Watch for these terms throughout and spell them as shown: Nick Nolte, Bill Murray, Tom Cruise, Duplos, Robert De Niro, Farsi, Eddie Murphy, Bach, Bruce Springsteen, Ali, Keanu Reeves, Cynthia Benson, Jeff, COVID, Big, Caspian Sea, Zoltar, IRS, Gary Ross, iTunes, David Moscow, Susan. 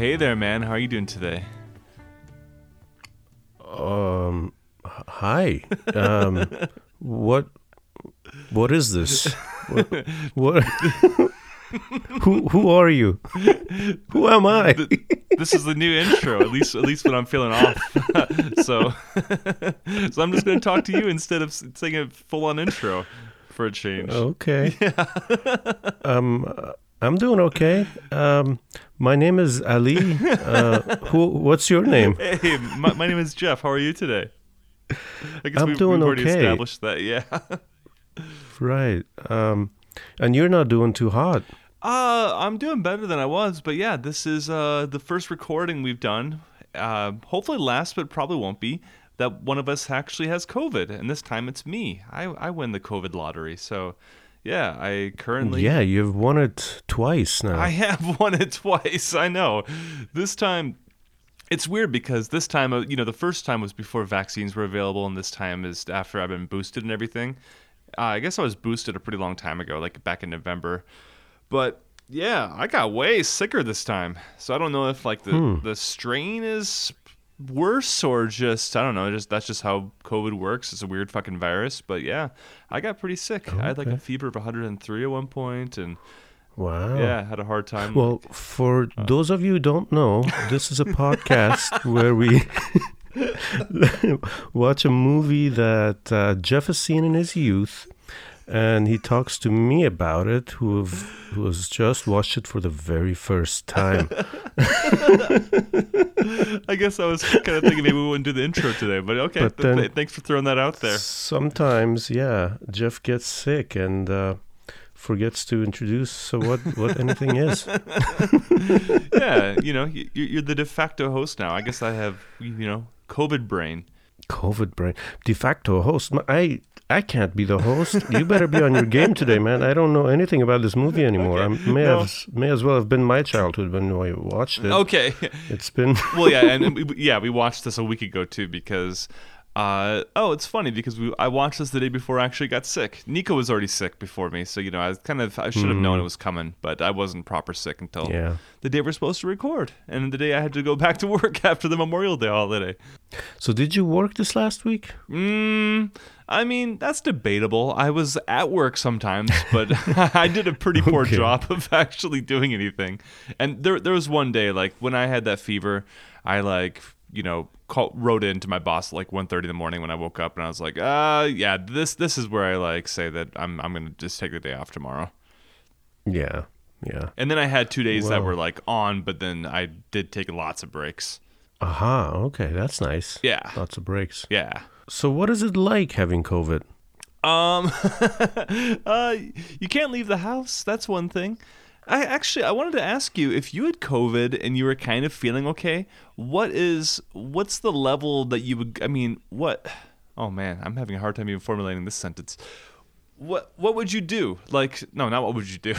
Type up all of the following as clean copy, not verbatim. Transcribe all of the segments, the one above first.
hey there, man. How are you doing today? Hi. What is this? What? Who are you? Who am I? This is the new intro. At least when I'm feeling off. So I'm just going to talk to you instead of saying a full on intro for a change. Okay. Yeah. I'm doing okay. My name is Ali. What's your name? Hey, my name is Jeff. How are you today? I guess we've already established that. Yeah. Right. And you're not doing too hot. I'm doing better than I was, but yeah, this is the first recording we've done. Hopefully last, but probably won't be, that one of us actually has COVID, and this time it's me. I win the COVID lottery, so yeah, I currently... Yeah, you've won it twice now. I have won it twice, I know. This time... It's weird because this time, you know, the first time was before vaccines were available, and this time is after I've been boosted and everything. I guess I was boosted a pretty long time ago, like back in November. But yeah, I got way sicker this time. So I don't know if like the strain is worse or just, I don't know, just that's just how COVID works. It's a weird fucking virus. But yeah, I got pretty sick. Okay. I had like a fever of 103 at one point, and wow. Yeah, I had a hard time. Well, for those of you who don't know, this is a podcast where we... watch a movie that Jeff has seen in his youth, and he talks to me about it, who has just watched it for the very first time. I guess I was kind of thinking maybe we wouldn't do the intro today, but okay, but then, thanks for throwing that out there. Sometimes, yeah, Jeff gets sick and forgets to introduce what anything is. Yeah, you know, you're the de facto host now. I guess I have, you know... COVID brain. De facto host. I can't be the host. You better be on your game today, man. I don't know anything about this movie anymore. Okay. May as well have been my childhood when I watched it. Okay. It's been... Well, yeah, we watched this a week ago, too, because... it's funny because I watched this the day before I actually got sick. Nico was already sick before me, so, you know, I should have known it was coming, but I wasn't proper sick until the day we're supposed to record, and the day I had to go back to work after the Memorial Day holiday. So did you work this last week? I mean, that's debatable. I was at work sometimes, but I did a pretty poor job of actually doing anything. And there was one day, like, when I had that fever, I, like... you know, wrote in to my boss at like 1:30 in the morning when I woke up, and I was like, yeah, this is where I like say that I'm gonna just take the day off tomorrow. Yeah. And then I had 2 days that were like on, but then I did take lots of breaks. Aha, okay, that's nice. Yeah, lots of breaks. Yeah. So what is it like having COVID? You can't leave the house. That's one thing. I wanted to ask you, if you had COVID and you were kind of feeling okay, what's the level that you would, I mean, what, oh man, I'm having a hard time even formulating this sentence. What would you do? Like, no, not what would you do?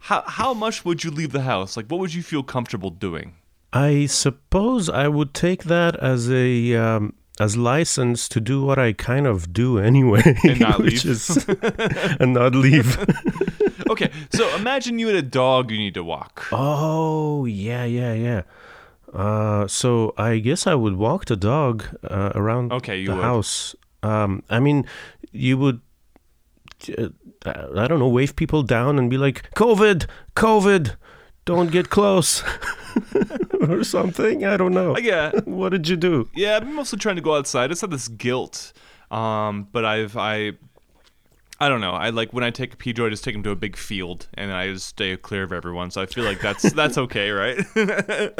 How much would you leave the house? Like, what would you feel comfortable doing? I suppose I would take that as a, as license to do what I kind of do anyway. And not leave. And not leave. Okay, so imagine you had a dog you need to walk. Oh, yeah. So I guess I would walk the dog around the house. I mean, you would, I don't know, wave people down and be like, COVID, don't get close. Or something, I don't know. Yeah. What did you do? Yeah, I've been mostly trying to go outside. It's not this guilt, but I don't know. I like when I take a Pedro, I just take him to a big field, and I just stay clear of everyone. So I feel like that's okay, right?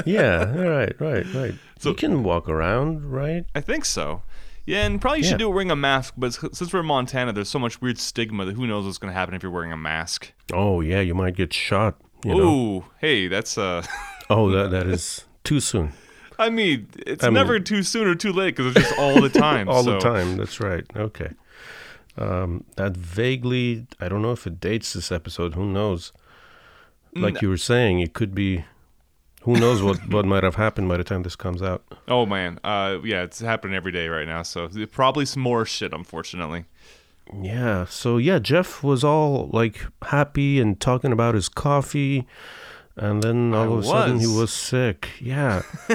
Yeah, right. So, you can walk around, right? I think so. Yeah, and probably you should do it wearing a mask, but since we're in Montana, there's so much weird stigma that who knows what's going to happen if you're wearing a mask. Oh yeah, you might get shot. Oh, hey, that's Oh, that is too soon. I mean, it's never too soon or too late because it's just all the time. The time, that's right. Okay. That vaguely, I don't know if it dates this episode. Who knows? Like you were saying, it could be, who knows what might have happened by the time this comes out. Oh, man. Yeah, it's happening every day right now. So probably some more shit, unfortunately. Yeah. So, yeah, Jeff was all like happy and talking about his coffee. And then all of a sudden he was sick. Yeah. Oh,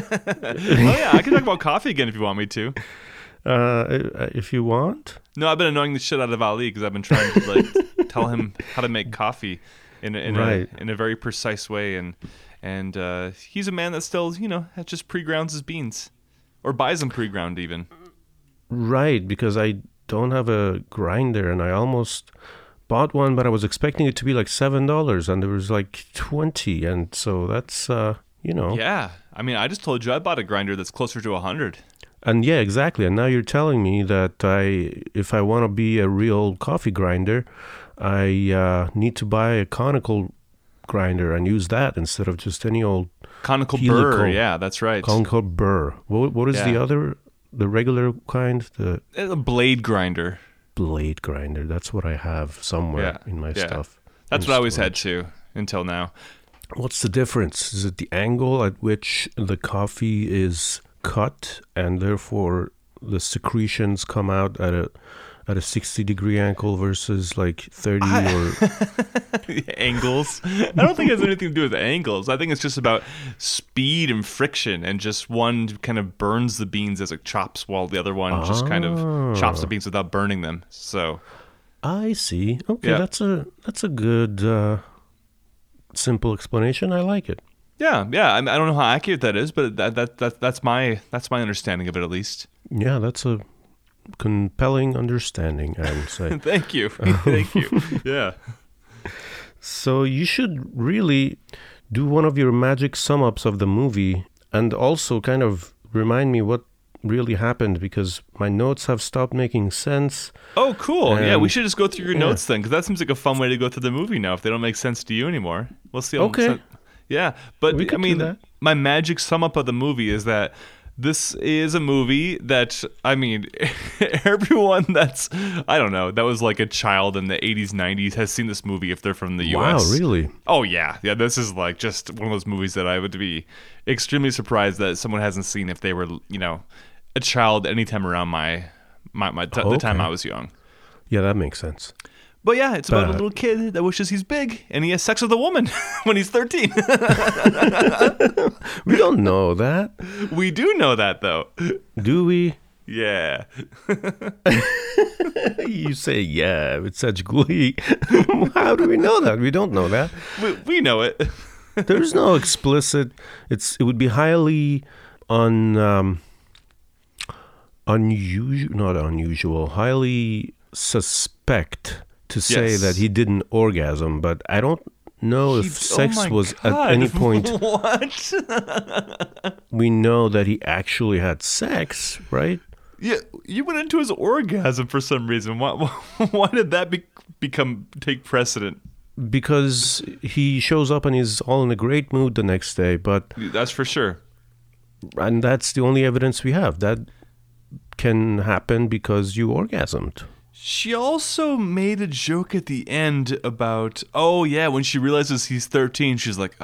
yeah. I can talk about coffee again if you want me to. If you want. No, I've been annoying the shit out of Ali because I've been trying to like tell him how to make coffee in a very precise way, and he's a man that still, you know, just pre-grounds his beans or buys them pre-ground even. Right, because I don't have a grinder, and I almost bought one, but I was expecting it to be like $7, and there was like 20, and so that's you know. Yeah, I mean, I just told you I bought a grinder that's closer to 100. And yeah, exactly. And now you're telling me that if I want to be a real coffee grinder, I need to buy a conical grinder and use that instead of just any old conical burr. Yeah, that's right. Conical burr. What is the other, the regular kind? The blade grinder. Blade grinder. That's what I have somewhere in my stuff. That's what I always had too until now. What's the difference? Is it the angle at which the coffee is cut and therefore the secretions come out at a 60-degree angle versus like 30 or angles? I don't think it has anything to do with angles. I think it's just about speed and friction, and just one kind of burns the beans as it chops while the other one just kind of chops the beans without burning them. So I see. Okay, that's a good simple explanation. I like it. Yeah. I mean, I don't know how accurate that is, but that's my understanding of it, at least. Yeah, that's a compelling understanding, I would say. Thank you. Yeah. So you should really do one of your magic sum-ups of the movie, and also kind of remind me what really happened, because my notes have stopped making sense. Oh, cool. Yeah, we should just go through your notes then, because that seems like a fun way to go through the movie now, if they don't make sense to you anymore. We'll see. Okay. Yeah, but I mean, my magic sum up of the movie is that this is a movie that, I mean, everyone that's, I don't know, that was like a child in the 80s, 90s has seen this movie if they're from the US. Wow, really? Oh, yeah. Yeah, this is like just one of those movies that I would be extremely surprised that someone hasn't seen if they were, you know, a child anytime around the time I was young. Yeah, that makes sense. But yeah, it's about a little kid that wishes he's big and he has sex with a woman when he's 13. We don't know that. We do know that, though. Do we? Yeah. You say, yeah, with such glee. How do we know that? We don't know that. We know it. There's no explicit. It would be highly highly suspect to say that he didn't orgasm, but I don't know if sex was at any point. What? We know that he actually had sex, right? Yeah, you went into his orgasm for some reason. Why did that take precedent? Because he shows up and he's all in a great mood the next day, but that's for sure. And that's the only evidence we have. That can happen because you orgasmed. She also made a joke at the end about, when she realizes he's 13, she's like,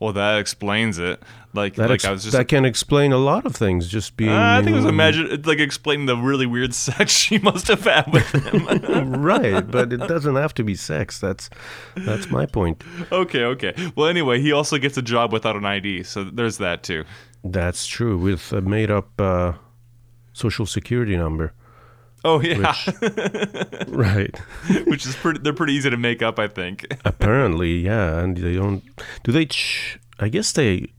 well, that explains it. Like, that can explain a lot of things. Just being, I think it was explaining the really weird sex she must have had with him. Right, but it doesn't have to be sex. That's my point. Okay. Well, anyway, he also gets a job without an ID, so there's that too. That's true, with a made-up social security number. Oh, yeah. Right. Which is they're pretty easy to make up, I think. Apparently, yeah. And they don't, do they, I guess they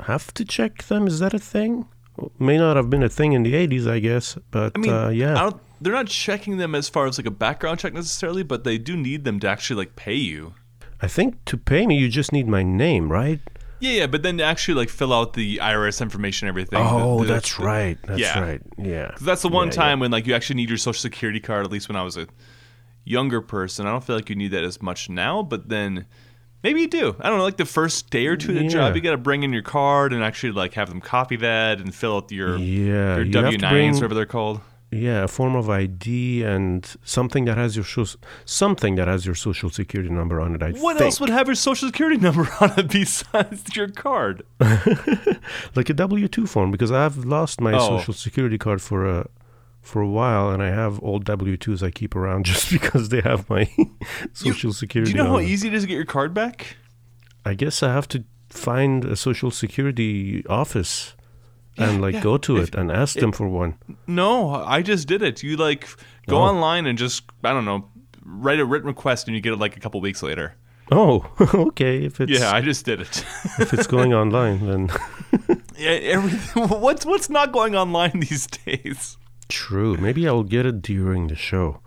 have to check them? Is that a thing? May not have been a thing in the 80s, I guess, but they're not checking them as far as like a background check necessarily, but they do need them to actually like pay you. I think to pay me, you just need my name, right? Yeah, but then to actually like fill out the IRS information and everything. Oh, that's right. That's right. Yeah. Because that's the one time when like you actually need your social security card, at least when I was a younger person. I don't feel like you need that as much now, but then maybe you do. I don't know, like the first day or two of the job, you got to bring in your card and actually like have them copy that and fill out your W-9s, whatever they're called. Yeah, a form of ID and something that has your social security number on it, I think. What else would have your social security number on it besides your card? Like a W-2 form, because I've lost my social security card for a while, and I have old W-2s I keep around just because they have my social security number. Do you know how easy it is to get your card back? I guess I have to find a Social Security office and go to it and ask them for one. No, I just did it. You go online and just, I don't know, write a written request and you get it a couple weeks later. Oh, okay. If it's, I just did it. If it's going online, then what's not going online these days? True. Maybe I'll get it during the show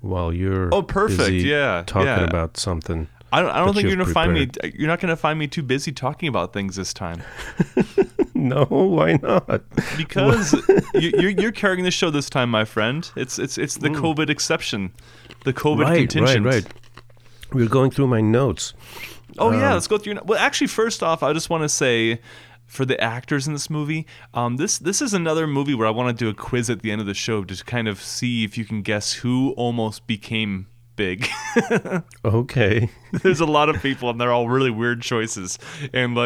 while you're busy talking about something. I don't think you're going to find me. You're not going to find me too busy talking about things this time. No, why not? Because you're carrying the show this time, my friend. It's the COVID exception, the COVID contingent. Right. We're going through my notes. Oh, let's go through your notes. Well, actually, first off, I just want to say, for the actors in this movie, this is another movie where I want to do a quiz at the end of the show to kind of see if you can guess who almost became Big. Okay. There's a lot of people, and they're all really weird choices. And,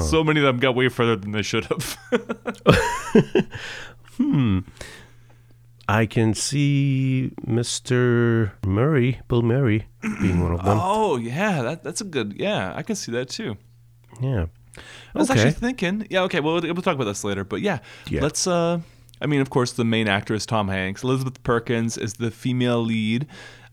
so many of them got way further than they should have. I can see Mr. Murray, Bill Murray, being one of them. Oh, yeah, that's a good, I can see that too. Yeah. I was actually thinking, we'll talk about this later, but let's, of course, the main actor is Tom Hanks. Elizabeth Perkins is the female lead.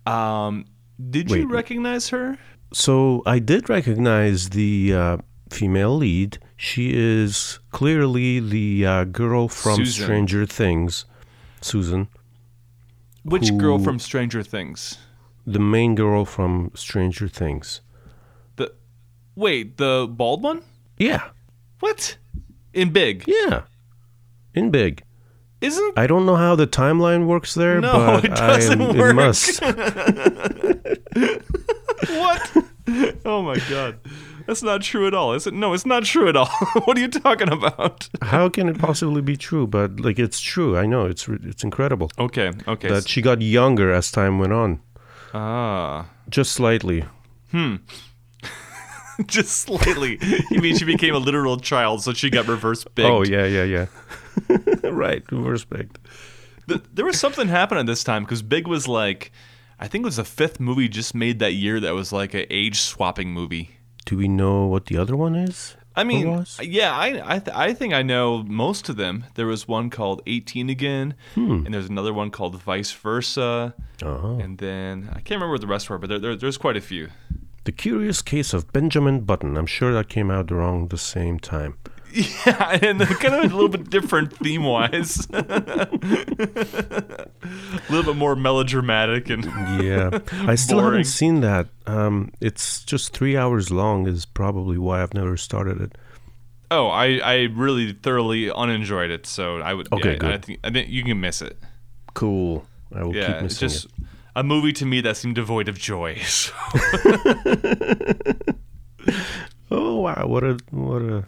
Did you recognize her? So I did recognize the female lead. She is clearly the girl from Stranger Things. Susan. Which girl from Stranger Things? The main girl from Stranger Things. The bald one? Yeah. What? In Big? Yeah. In Big. Isn't... I don't know how the timeline works there, but it doesn't work. It must. What? Oh my God. That's not true at all, is it? No, it's not true at all. What are you talking about? How can it possibly be true? But it's true. I know it's incredible. Okay. That she got younger as time went on. Ah, just slightly. Just slightly. You mean she became a literal child, so she got reverse bigged? Oh yeah. Right, reverse bigged. There was something happening this time because Big was I think it was the fifth movie just made that year that was an age swapping movie. Do we know what the other one is? I mean, I think I know most of them. There was one called 18 Again, and there's another one called Vice Versa, and then I can't remember what the rest were, but there's quite a few. The Curious Case of Benjamin Button. I'm sure that came out around the same time. Yeah, and kind of a little bit different theme-wise. A little bit more melodramatic and I still haven't seen that. It's just 3 hours long is probably why I've never started it. Oh, I really thoroughly unenjoyed it, so I would. Okay, good. I think you can miss it. Cool. I will keep missing it. A movie to me that seemed devoid of joy. So. Oh wow! What a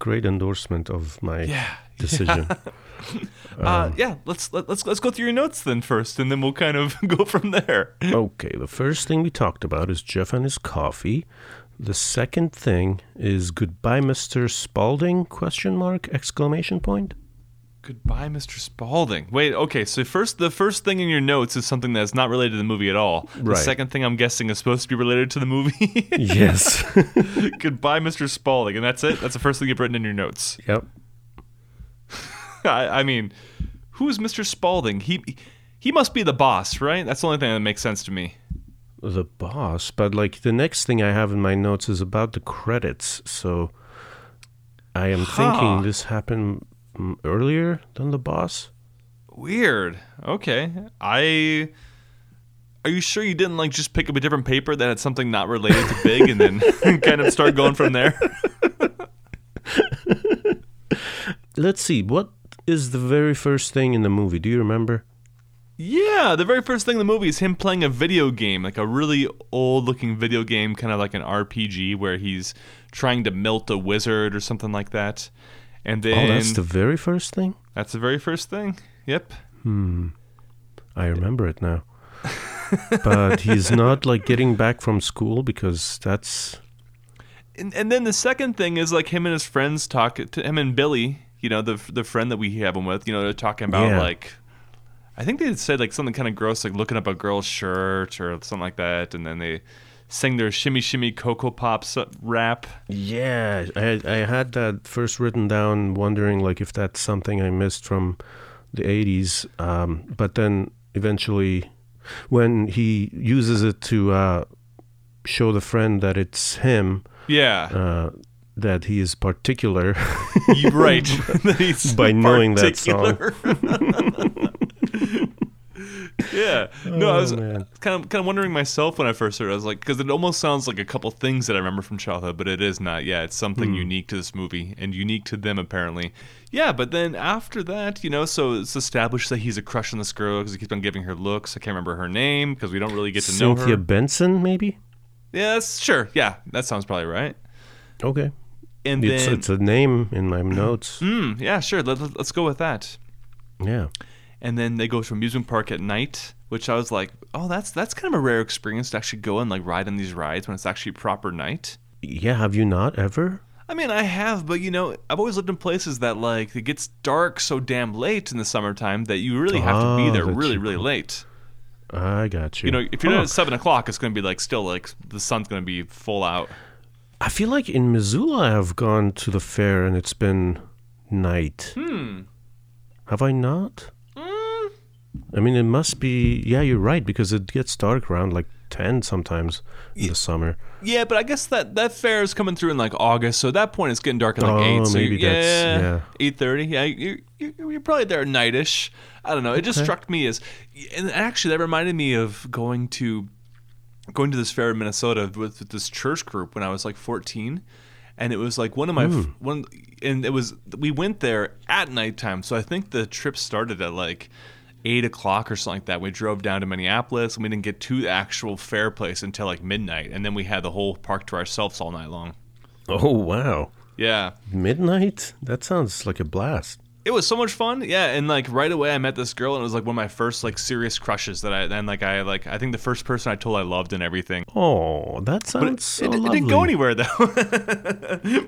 great endorsement of my decision. Let's go through your notes then first, and then we'll kind of go from there. Okay, the first thing we talked about is Jeff and his coffee. The second thing is Goodbye, Mr. Spaulding? ? Goodbye, Mr. Spaulding. Wait, okay, so the first thing in your notes is something that's not related to the movie at all. Right. The second thing I'm guessing is supposed to be related to the movie. Yes. Goodbye, Mr. Spaulding, and that's it? That's the first thing you've written in your notes? Yep. I mean, who is Mr. Spaulding? He must be the boss, right? That's the only thing that makes sense to me. The boss? But the next thing I have in my notes is about the credits, so I am thinking this happened... earlier than the boss? Weird. Okay. Are you sure you didn't just pick up a different paper that had something not related to Big and then kind of start going from there? Let's see. What is the very first thing in the movie? Do you remember? Yeah, the very first thing in the movie is him playing a video game, a really old-looking video game, kind of like an RPG where he's trying to melt a wizard or something like that. And then, that's the very first thing? That's the very first thing. Yep. I remember it now. But he's not getting back from school because that's... And then the second thing is him and his friends talk to him and Billy, the friend that we have him with, they're talking about I think they said something kind of gross, looking up a girl's shirt or something like that. And then they sang their Shimmy Shimmy Cocoa Pop rap. Yeah, I had that first written down, wondering like if that's something I missed from the 80s. But then eventually when he uses it to show the friend that it's him. Yeah. That he is particular. Right. By knowing that song. Yeah. No, I was kind of wondering myself when I first heard it. I was like, because it almost sounds like a couple things that I remember from childhood, but it is not. Yeah, it's something unique to this movie and unique to them, apparently. Yeah, but then after that, you know, so it's established that he's a crush on this girl because he keeps on giving her looks. I can't remember her name because we don't really get to know her. Cynthia Benson, maybe? Yes, sure. Yeah, that sounds probably right. Okay. And then, it's a name in my notes. Yeah, sure. Let's go with that. Yeah. And then they go to an amusement park at night, which I was like, oh, that's kind of a rare experience to actually go and like ride on these rides when it's actually proper night. Yeah, have you not ever? I mean, I have, but you know, I've always lived in places that like it gets dark so damn late in the summertime that you really have to be there really, really late. I got you. You know, if you're not at 7 o'clock, it's going to be like still like the sun's going to be full out. I feel like in Missoula, I have gone to the fair and it's been night. Have I not? I mean, it must be, yeah, you're right, because it gets dark around like 10 sometimes in the summer. Yeah, but I guess that fair is coming through in like August, so at that point it's getting dark at like 8. So maybe yeah. 8:30. Yeah, you're probably there night-ish. I don't know. It just struck me as, and actually that reminded me of going to this fair in Minnesota with this church group when I was like 14. And it was like one of my and it was, we went there at nighttime. So I think the trip started at like 8 o'clock or something like that. We drove down to Minneapolis and we didn't get to the actual fair place until like midnight. And then we had the whole park to ourselves all night long. Oh, wow. Yeah. Midnight? That sounds like a blast. It was so much fun, yeah, and like right away I met this girl, and it was like one of my first like serious crushes that I think the first person I told I loved and everything. Oh, that sounds lovely. It didn't go anywhere though.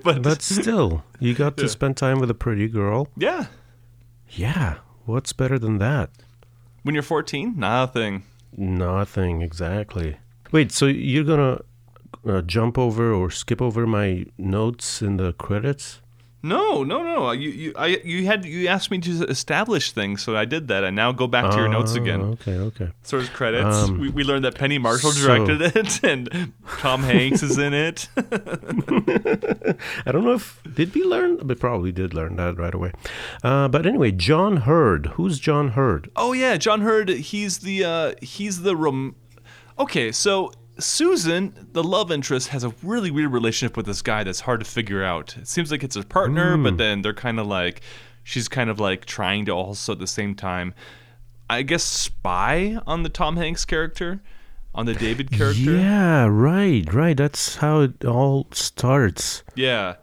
But still, you got to spend time with a pretty girl. Yeah. Yeah. What's better than that? When you're 14, nothing. Nothing, exactly. Wait, so you're gonna jump over or skip over my notes in the credits? No. You asked me to establish things, so I did that. I now go back to your notes again. Okay. So there's credits. We learned that Penny Marshall directed it, and Tom Hanks is in it. I don't know if... Did we learn? We probably did learn that right away. But anyway, John Heard. Who's John Heard? Oh, yeah, John Heard. Okay, so... Susan, the love interest, has a really weird relationship with this guy that's hard to figure out. It seems like it's her partner, but then they're kind of like, she's kind of like trying to also at the same time, I guess, spy on the Tom Hanks character, on the David character. Yeah, right. That's how it all starts. Yeah.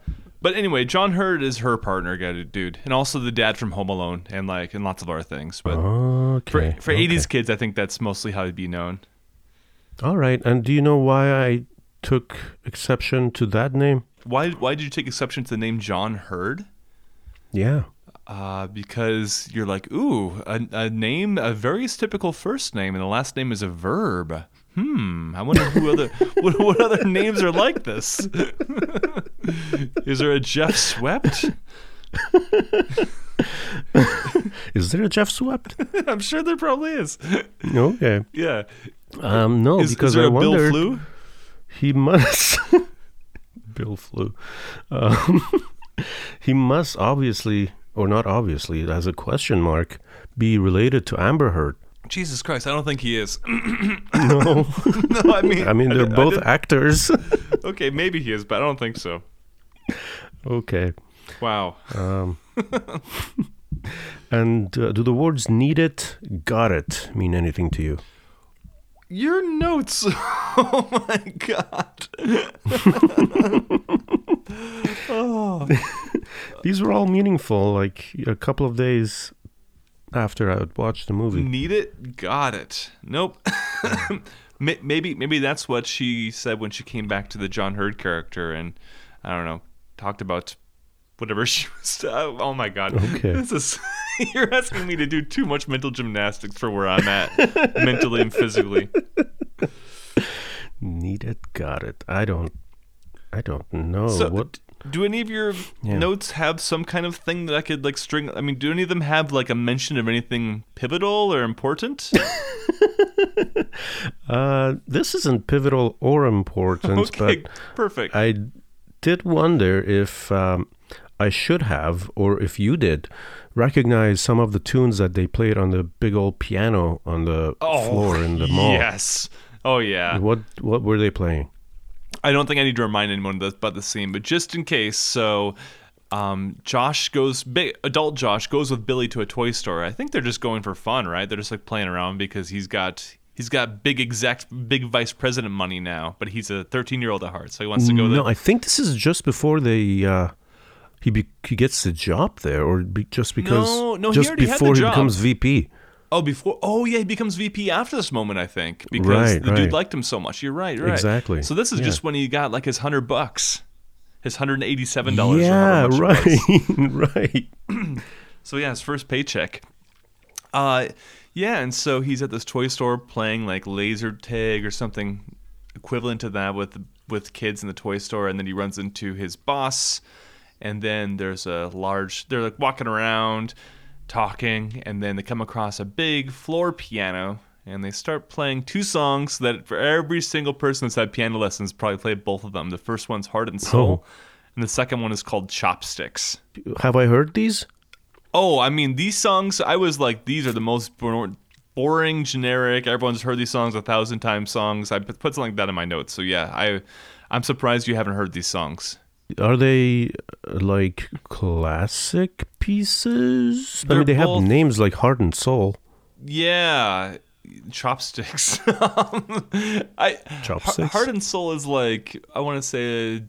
But anyway, John Heard is her partner, dude, and also the dad from Home Alone and lots of other things. But for 80s kids, I think that's mostly how he'd be known. All right, and do you know why I took exception to that name? Why did you take exception to the name John Heard? Yeah. Because you're like, ooh, a name, a very typical first name, and the last name is a verb. I wonder who what other names are like this? Is there a Jeff Swept? Is there a Jeff Swept? I'm sure there probably is. Okay. Yeah. No, because I wondered. Is there a Bill Flew? He must. Bill Flew. He must obviously, or not obviously, as a question mark, be related to Amber Heard. Jesus Christ, I don't think he is. No. No, I mean, they're both actors. Okay, maybe he is, but I don't think so. Okay. Wow. And do the words "need it," "got it" mean anything to you? Your notes. Oh, my God. Oh. These were all meaningful, like a couple of days after I would watch the movie. Need it? Got it. Nope. Maybe that's what she said when she came back to the John Heard character and, I don't know, talked about whatever she was... Oh, my God. Okay. This is... You're asking me to do too much mental gymnastics for where I'm at, mentally and physically. Need it, got it. I don't know. So what do any of your notes have some kind of thing that I could like string? I mean, do any of them have like a mention of anything pivotal or important? This isn't pivotal or important, okay, but perfect. I did wonder if I should have, or if you did, recognize some of the tunes that they played on the big old piano on the floor in the mall. Yes. Oh yeah. What were they playing? I don't think I need to remind anyone about the scene, but just in case, so adult Josh goes with Billy to a toy store. I think they're just going for fun, right? They're just like playing around because he's got big vice president money now, but he's a 13-year-old at heart, so he wants to go there. No, I think this is just before they he gets the job there, or just because just before he becomes VP. He becomes VP after this moment, I think, because dude liked him so much. You're right, exactly. So this is just when he got like his $100, his $187. Yeah, right, right. So yeah, his first paycheck. And so he's at this toy store playing like laser tag or something equivalent to that with kids in the toy store, and then he runs into his boss, and then there's they're like walking around, talking, and then they come across a big floor piano, and they start playing two songs that for every single person that's had piano lessons probably played both of them. The first one's Heart and Soul, and the second one is called Chopsticks. Have I heard these? Oh, I mean, these songs, I was like, these are the most boring, generic, everyone's heard these songs 1,000 times songs. I put something like that in my notes, so yeah, I'm surprised you haven't heard these songs. Are they like classic pieces? They're they have names like Heart and Soul. Yeah, Chopsticks. Chopsticks? Heart and Soul is like, I want to say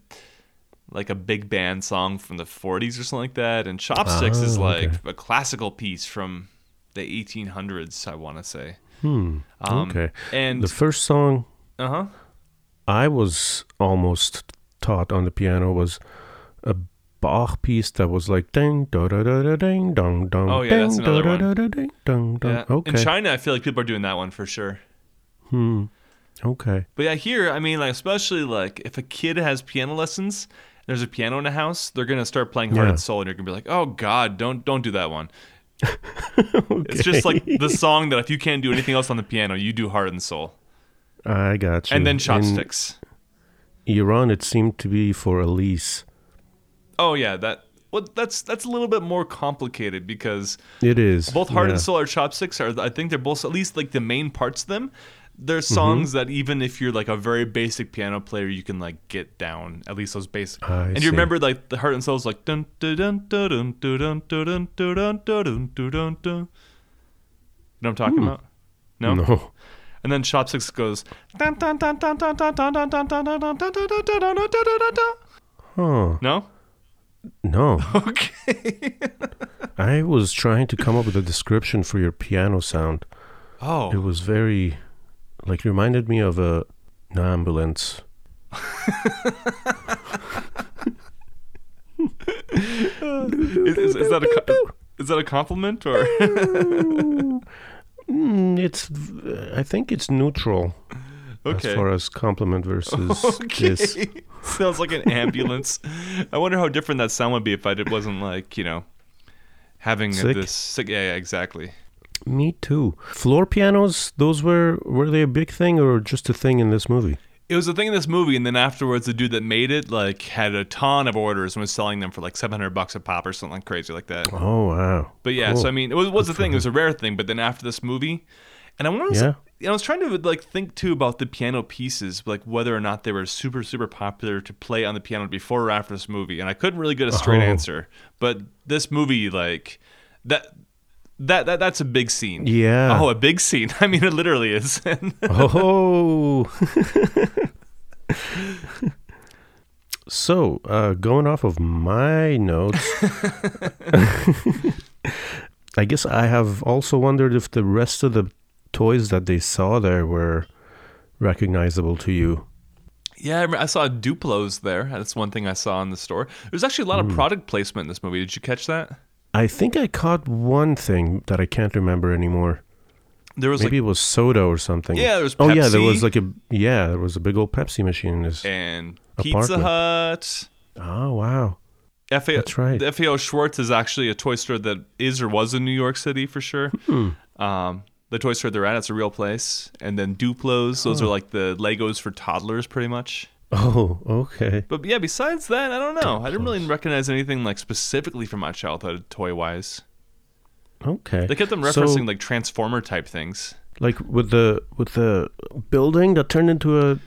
like a big band song from the 40s or something like that. And Chopsticks is like a classical piece from the 1800s, I want to say. Okay. And the first song I was almost taught on the piano was a Bach piece that was like ding da da da da ding dong dong. Oh yeah, that's another one. Okay. In China, I feel like people are doing that one for sure. Okay. But yeah, here, I mean, like especially like if a kid has piano lessons, there's a piano in the house, they're gonna start playing Heart and Soul, and you're gonna be like, oh God, don't do that one. Okay. It's just like the song that if you can't do anything else on the piano, you do Heart and Soul. I got you. And then Chopsticks. Iran, it seemed to be for Elise. Oh yeah, that's a little bit more complicated because it is both Heart and Soul or Chopsticks are, I think they're both at least like the main parts of them. They're songs that even if you're like a very basic piano player, you can like get down at least those basic. You remember like the Heart and Soul is like dun dun dun dun dun dun dun dun dun dun dun. You know what I'm talking about? No. And then Chopsticks goes. No? Okay. I was trying to come up with a description for your piano sound. Oh. It was very, like, reminded me of an ambulance. Is that a compliment or? I think it's neutral. Okay. As far as compliment versus kiss. Sounds like an ambulance. I wonder how different that sound would be if it wasn't like, having sick. Yeah, exactly. Me too. Floor pianos, those were they a big thing or just a thing in this movie? It was a thing in this movie, and then afterwards the dude that made it like had a ton of orders and was selling them for like $700 a pop or something crazy like that. Oh, wow. But yeah, cool. So I mean, it was a thing. It was a rare thing, but then after this movie, and I was trying to like think too about the piano pieces, like whether or not they were super, super popular to play on the piano before or after this movie, and I couldn't really get a straight answer. But this movie, like that's a big scene. Yeah. Oh, a big scene. I mean, it literally is. So, going off of my notes. I guess I have also wondered if the rest of the toys that they saw there were recognizable to you. Yeah, I saw Duplos there. That's one thing I saw in the store. There's actually a lot of product placement in this movie. Did you catch that? I think I caught one thing that I can't remember anymore. There was maybe it was soda or something. Yeah, there was Pepsi. Oh yeah, there was a big old Pepsi machine in his and Pizza Hut. Oh wow. That's right. The F.A.O. Schwartz is actually a toy store that is or was in New York City for sure. Hmm. The toy store they're at, it's a real place. And then Duplos, those are like the Legos for toddlers pretty much. Oh, okay. But yeah, besides that, I don't know. Duplos. I didn't really recognize anything like specifically from my childhood toy-wise. Okay. They kept them referencing like Transformer type things. Like with the building that turned into a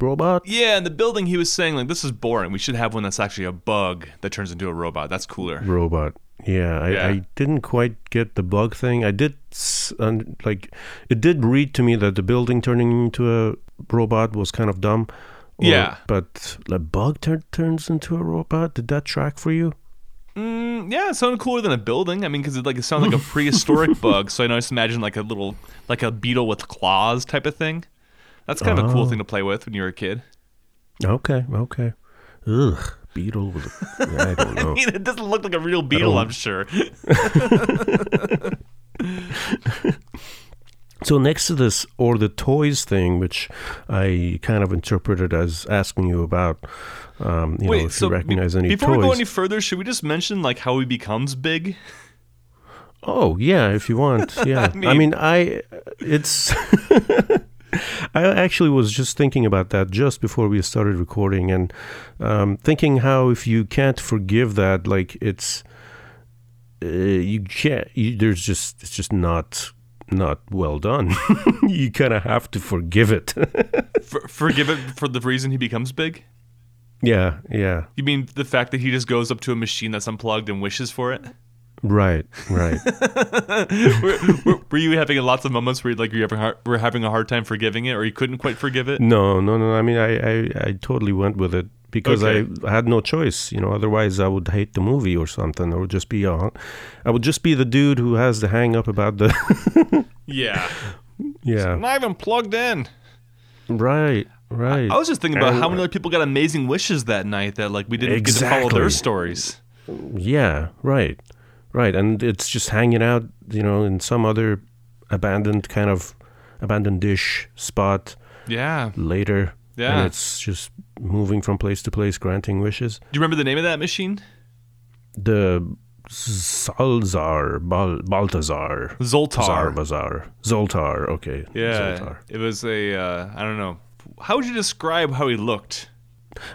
robot? Yeah, and the building he was saying, like, this is boring. We should have one that's actually a bug that turns into a robot. That's cooler. Robot. Yeah, I didn't quite get the bug thing. I did, it did read to me that the building turning into a robot was kind of dumb. But the bug turns into a robot? Did that track for you? Yeah, it sounded cooler than a building. I mean, because it sounded like a prehistoric bug. So I just imagine like a beetle with claws type of thing. That's kind of a cool thing to play with when you were a kid. Okay. Ugh, beetle with I don't know. I mean, it doesn't look like a real beetle, I'm sure. So next to this or the toys thing, which I kind of interpreted as asking you about, you recognize any before toys. Before we go any further, should we just mention like how he becomes big? Oh yeah, if you want. Yeah, I mean, I actually was just thinking about that just before we started recording, and thinking how if you can't forgive that, like it's it's just not well done. You kind of have to forgive it. Forgive it for the reason he becomes big? Yeah. You mean the fact that he just goes up to a machine that's unplugged and wishes for it? Right. were you having lots of moments where like were having a hard time forgiving it, or you couldn't quite forgive it? No. I mean, I totally went with it because I had no choice. You know, otherwise I would hate the movie or something, or just be I would just be the dude who has the hang up about the. Yeah. It's not even plugged in. Right. I was just thinking about how many other people got amazing wishes that night that like we didn't get to follow their stories. Yeah, right. And it's just hanging out, you know, in some other abandoned-ish spot. Yeah. Later. Yeah. And it's just moving from place to place, granting wishes. Do you remember the name of that machine? The Zoltar. Okay. Yeah. Zoltar. It was a I don't know. How would you describe how he looked?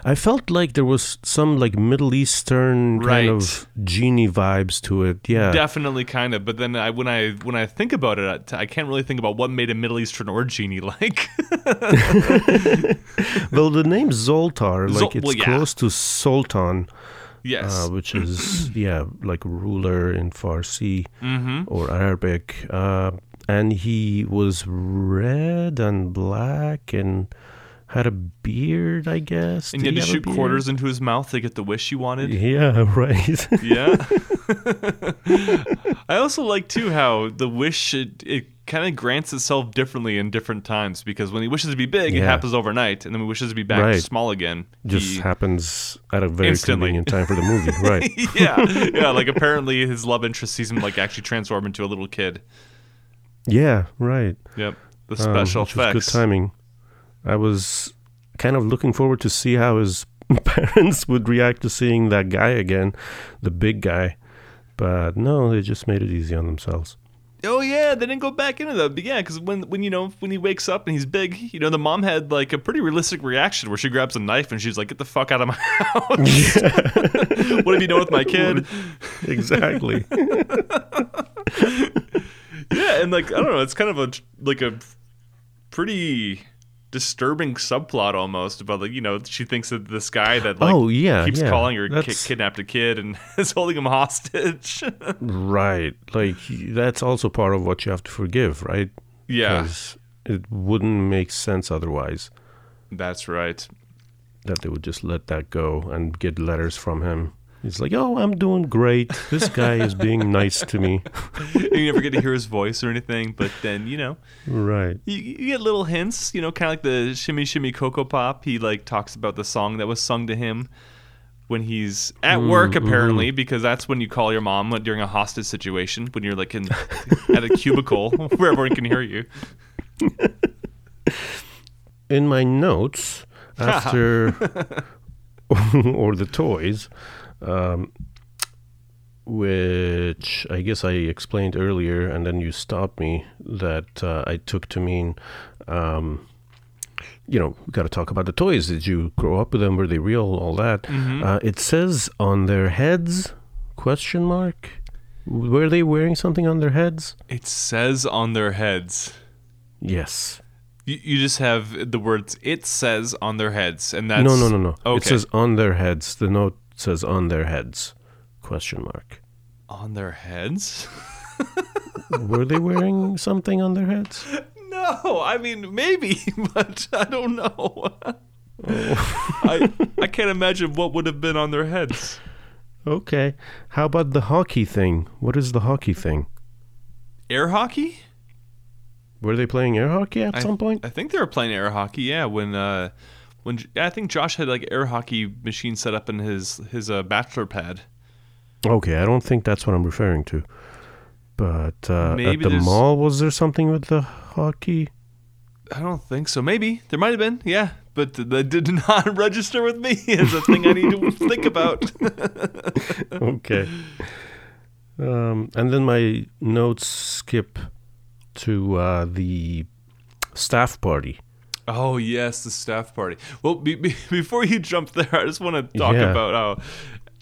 I felt like there was some like Middle Eastern kind of genie vibes to it. Yeah, definitely kind of. But then when I think about it, I can't really think about what made a Middle Eastern or genie like. Well, the name Zoltar, close to Sultan. Yes, which is like ruler in Farsi or Arabic. And he was red and black and had a beard, I guess. And you had to shoot quarters into his mouth to get the wish you wanted. Yeah, right. Yeah. I also like, too, how the wish, it kind of grants itself differently in different times. Because when he wishes to be big, it happens overnight. And then when he wishes to be back small again. Just happens at a very convenient time for the movie. Right. Yeah, like apparently his love interest sees him like actually transform into a little kid. Yeah, right. Yep, the special effects. Was good timing. I was kind of looking forward to see how his parents would react to seeing that guy again, the big guy. But no, they just made it easy on themselves. Oh yeah, they didn't go back into that. But yeah, because when he wakes up and he's big, you know, the mom had like a pretty realistic reaction where she grabs a knife and she's like, "Get the fuck out of my house! Yeah. What have you done with my kid?" Exactly. Yeah, and like I don't know, it's kind of a pretty disturbing subplot almost about like, you know, she thinks that this guy that like keeps calling her kidnapped a kid and is holding him hostage. Right, like that's also part of what you have to forgive, right? Yeah, 'cause it wouldn't make sense otherwise. That's right. That they would just let that go and get letters from him. He's like, "Oh, I'm doing great. This guy is being nice to me." You never get to hear his voice or anything, but then, you know. Right. You get little hints, you know, kind of like the Shimmy Shimmy Cocoa Pop. He, like, talks about the song that was sung to him. when he's at work, apparently, because that's when you call your mom during a hostage situation, when you're like in at a cubicle where everyone can hear you. In my notes, after or the toys, which I guess I explained earlier, and then you stopped me, that I took to mean... you know, we got to talk about the toys. Did you grow up with them? Were they real? All that. Mm-hmm. It says on their heads, question mark. Were they wearing something on their heads? It says on their heads. Yes. You just have the words, it says on their heads. And that's... No. Okay. It says on their heads. The note says on their heads, question mark. On their heads? Were they wearing something on their heads? No, I mean, maybe, but I don't know. I can't imagine what would have been on their heads. Okay. How about the hockey thing? What is the hockey thing? Air hockey? Were they playing air hockey at some point? I think they were playing air hockey, yeah. When I think Josh had like air hockey machine set up in his bachelor pad. Okay, I don't think that's what I'm referring to. But at the mall, was there something with the hockey? I don't think so. Maybe. There might have been, yeah. But that did not register with me as a thing I need to think about. Okay. And then my notes skip to the staff party. Oh, yes, the staff party. Well, before you jump there, I just want to talk about how...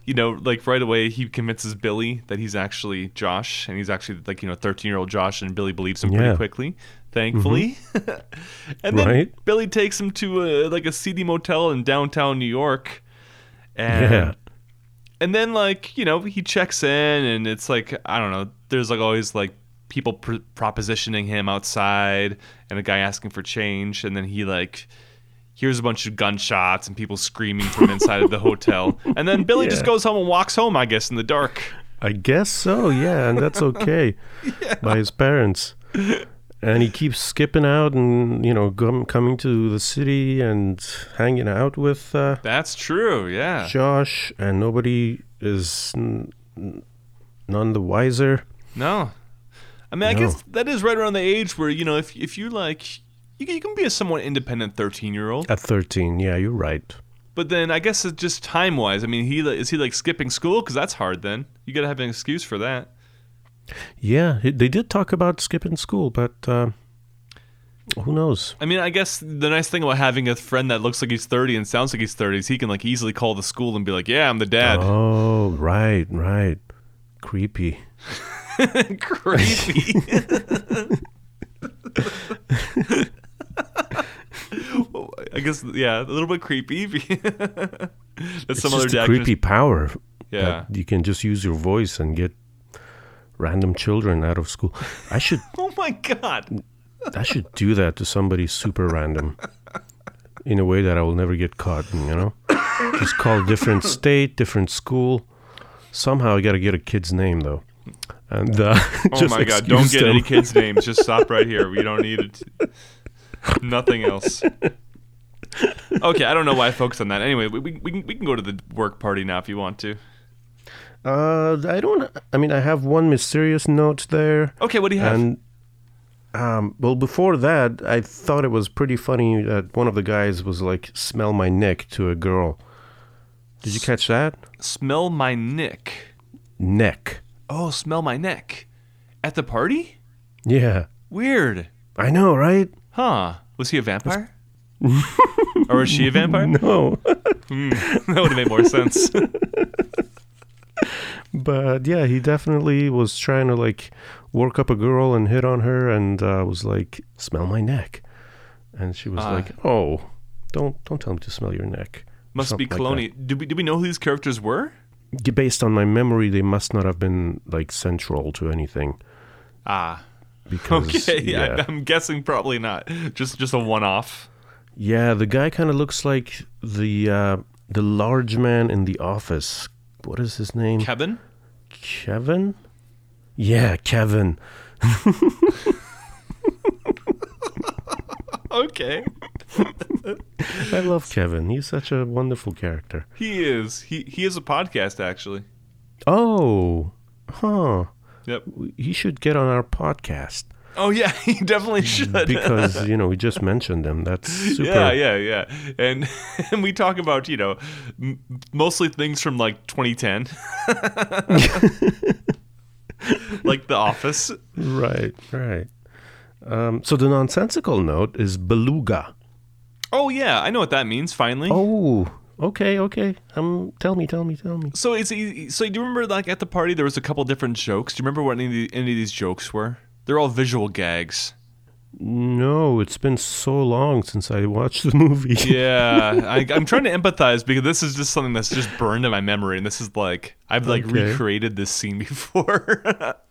You know, like right away, he convinces Billy that he's actually Josh, and he's actually like, you know, 13-year-old Josh, and Billy believes him pretty quickly, thankfully. Mm-hmm. And then Billy takes him to a seedy motel in downtown New York, and then like, you know, he checks in, and it's like, I don't know, there's like always like people propositioning him outside, and the guy asking for change, and then he like. Here's a bunch of gunshots and people screaming from inside of the hotel. And then Billy just goes home and walks home, I guess, in the dark. I guess so, yeah. And that's okay by his parents. And he keeps skipping out and, you know, coming to the city and hanging out with... that's true, yeah. Josh, and nobody is none the wiser. No. I mean, I guess that is right around the age where, you know, if you like... You can be a somewhat independent 13-year-old. At 13, yeah, you're right. But then I guess it's just time-wise. I mean, is he like skipping school? Because that's hard then. You got to have an excuse for that. Yeah, they did talk about skipping school, but who knows? I mean, I guess the nice thing about having a friend that looks like he's 30 and sounds like he's 30 is he can like easily call the school and be like, yeah, I'm the dad. Oh, right. Creepy. Creepy. I guess, yeah, a little bit creepy. That's some other creepy power. Yeah, you can just use your voice and get random children out of school. I should. Oh my god! I should do that to somebody super random, in a way that I will never get caught. You know, just call different state, different school. Somehow I got to get a kid's name though. And oh my god! Don't get any kids' names. Just stop right here. We don't need it. Nothing else. Okay, I don't know why I focused on that. Anyway, we can go to the work party now if you want to. I have one mysterious note there. Okay, what do you have? And well, before that, I thought it was pretty funny that one of the guys was like, "Smell my neck" to a girl. Did you catch that? Smell my neck. Neck. Oh, smell my neck. At the party? Yeah. Weird. I know, right? Huh. Was he a vampire? Or was she a vampire? No. That would have made more sense. But yeah, he definitely was trying to like work up a girl and hit on her and was like, smell my neck. And she was like, oh, don't tell me to smell your neck. Must be colonial. Like, do we know who these characters were? Based on my memory, they must not have been like central to anything. Ah. Because, okay, yeah. I'm guessing probably not. Just a one-off. Yeah, the guy kind of looks like the large man in The Office. What is his name? Kevin? Kevin? Yeah, Kevin. Okay. I love Kevin. He's such a wonderful character. He is. He is a podcast, actually. Oh. Huh. Yep. He should get on our podcast. Oh, yeah, he definitely should. Because, you know, we just mentioned them. That's super. Yeah. And we talk about, you know, mostly things from, like, 2010. Like The Office. Right. So the nonsensical note is beluga. Oh, yeah, I know what that means, finally. Oh, okay. Tell me. So, do you remember, like, at the party there was a couple different jokes? Do you remember what any of these jokes were? They're all visual gags. No, it's been so long since I watched the movie. Yeah, I'm trying to empathize because this is just something that's just burned in my memory. And this is like, I've recreated this scene before.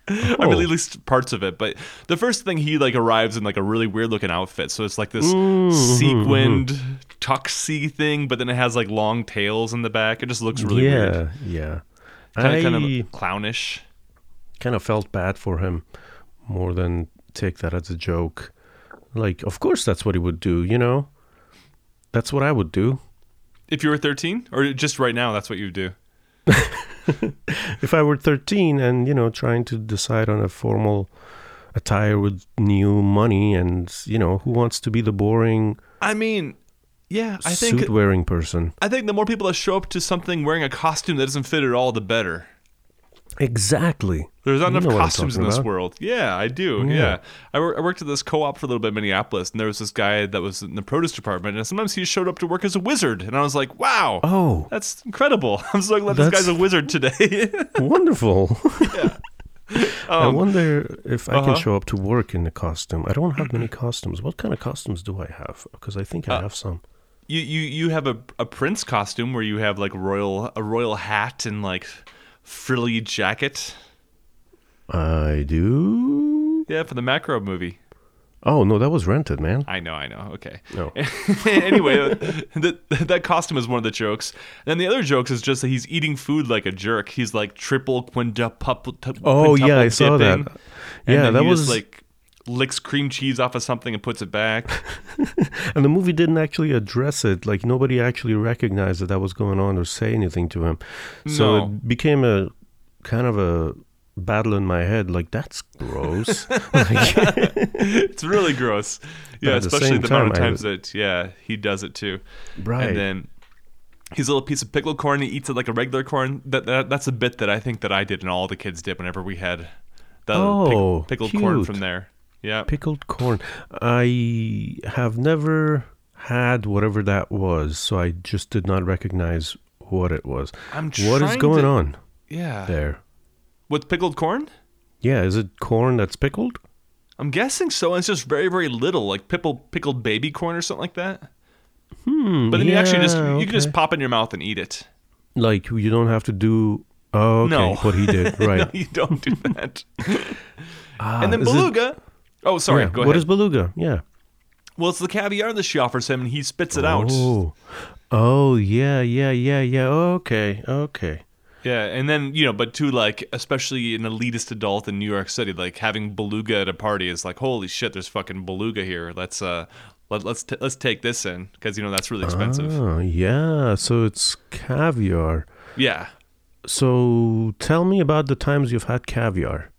I mean, at least parts of it. But the first thing, he like arrives in like a really weird looking outfit. So it's like this sequined tuxie thing, but then it has like long tails in the back. It just looks really weird. Yeah. Kind of clownish. Kind of felt bad for him. More than take that as a joke. Like, of course that's what he would do, you know? That's what I would do. If you were 13? Or just right now, that's what you would do? If I were 13 and, you know, trying to decide on a formal attire with new money and, you know, who wants to be the boring... I mean... Yeah, I think... suit-wearing person. I think the more people that show up to something wearing a costume that doesn't fit at all, the better. Exactly. There's not enough costumes in this world. Yeah, I do. Yeah. I worked at this co-op for a little bit in Minneapolis, and there was this guy that was in the produce department, and sometimes he showed up to work as a wizard, and I was like, wow. Oh. That's incredible. I'm so glad this guy's a wizard today. Wonderful. Yeah. I wonder if I can show up to work in a costume. I don't have many costumes. What kind of costumes do I have? Because I think I have some. You have a prince costume where you have like a royal hat and like... frilly jacket. I do. Yeah, for the Macro movie. Oh no, that was rented, man. I know. Okay. No. Anyway, that costume is one of the jokes. And then the other jokes is just that he's eating food like a jerk. He's like triple quintuple. Oh yeah, I saw that. And yeah, then that he was just, like licks cream cheese off of something and puts it back. And the movie didn't actually address it. Like nobody actually recognized that was going on or say anything to him. So it became a kind of a battle in my head. Like that's gross. It's really gross. Yeah, especially the amount of times that he does it too. Right. And then his little piece of pickled corn, he eats it like a regular corn. That's a bit that I think that I did and all the kids did whenever we had that pickled corn from there. Yeah. Pickled corn. I have never had whatever that was, so I just did not recognize what it was. What is going on? Yeah. There. With pickled corn? Yeah, is it corn that's pickled? I'm guessing so, and it's just very, very little, like pickled baby corn or something like that. But then you can just pop it in your mouth and eat it. Like you don't have to do what he did, right? No, you don't do that. And then beluga. Oh, sorry. Yeah. Go ahead. What is beluga? Yeah. Well, it's the caviar that she offers him, and he spits it out. Oh, yeah. Okay. Yeah, and then but to like, especially an elitist adult in New York City, like having beluga at a party is like, holy shit, there's fucking beluga here. Let's take this in because that's really expensive. Oh, yeah. So it's caviar. Yeah. So tell me about the times you've had caviar.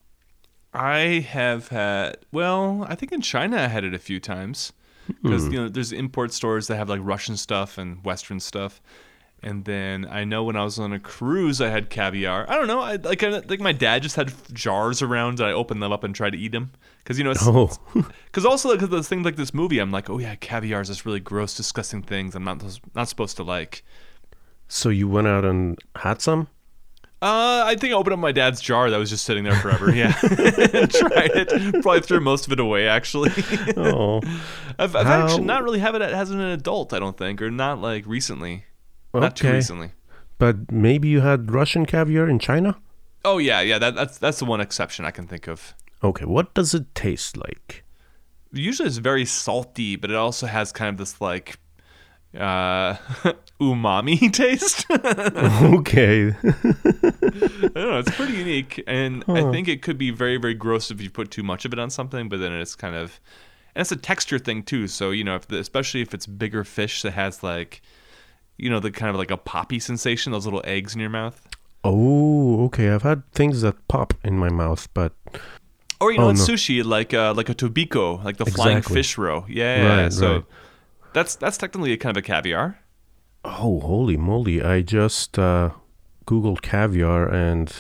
I have had, I think in China I had it a few times because, there's import stores that have like Russian stuff and Western stuff. And then I know when I was on a cruise, I had caviar. I don't know. I think my dad just had jars around and I opened them up and tried to eat them because, because those things like this movie, I'm like, oh yeah, caviar is this really gross, disgusting things I'm not supposed to like. So you went out and had some? I think I opened up my dad's jar that was just sitting there forever. Yeah, tried it. Probably threw most of it away. Actually, I've actually not really had it as an adult. I don't think, or not like recently, not too recently. But maybe you had Russian caviar in China. Oh yeah. That's the one exception I can think of. Okay, what does it taste like? Usually it's very salty, but it also has kind of this like. Umami taste. Okay. I don't know, it's pretty unique, and I think it could be very, very gross if you put too much of it on something, but then it's kind of And it's a texture thing too. So, you know, if the, especially if it's bigger fish that has like, you know, the kind of like a poppy sensation, those little eggs in your mouth. Oh, okay. I've had things that pop in my mouth, but... Or, you know, in sushi, like a tobiko, like the flying fish roe. Yeah. Right, so that's technically kind of a caviar. Oh, holy moly. I just Googled caviar and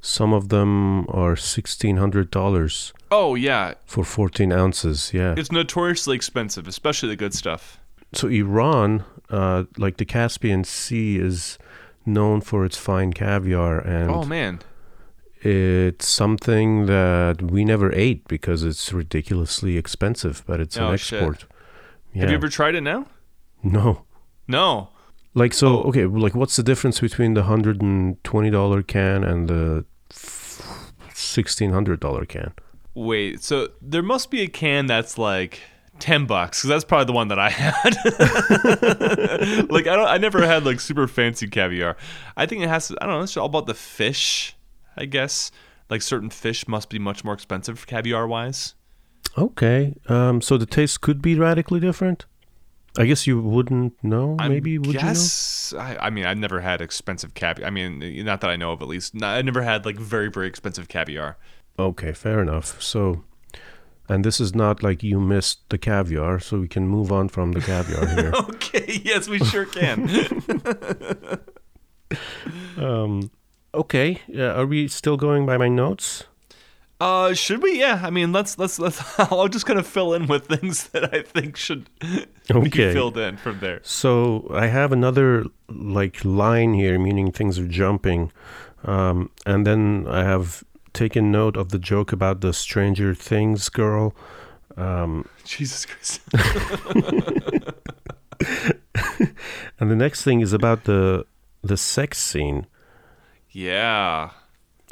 some of them are $1,600. Oh, yeah. For 14 ounces, yeah. It's notoriously expensive, especially the good stuff. So Iran, like the Caspian Sea, is known for its fine caviar. And oh, man. It's something that we never ate because it's ridiculously expensive, but it's an export. Yeah. Have you ever tried it now? No. Like, so, okay, like what's the difference between the $120 can and the $1,600 can? Wait, so there must be a can that's like $10 because that's probably the one that I had. Like, I never had like super fancy caviar. I think it has to, I don't know, it's all about the fish. I guess like certain fish must be much more expensive caviar wise. Okay. So the taste could be radically different. I guess you wouldn't know. Maybe would you know? Yes. I mean, I've never had expensive caviar. I mean, not that I know of, at least. I never had like very, very expensive caviar. Okay. Fair enough. So, and this is not like you missed the caviar, so we can move on from the caviar here. Okay. Yes, we sure can. Okay, are we still going by my notes? Should we? Yeah, I mean, let's. I'll just kind of fill in with things that I think should be filled in from there. So I have another like line here, meaning things are jumping, and then I have taken note of the joke about the Stranger Things girl. Jesus Christ. And the next thing is about the sex scene. Yeah.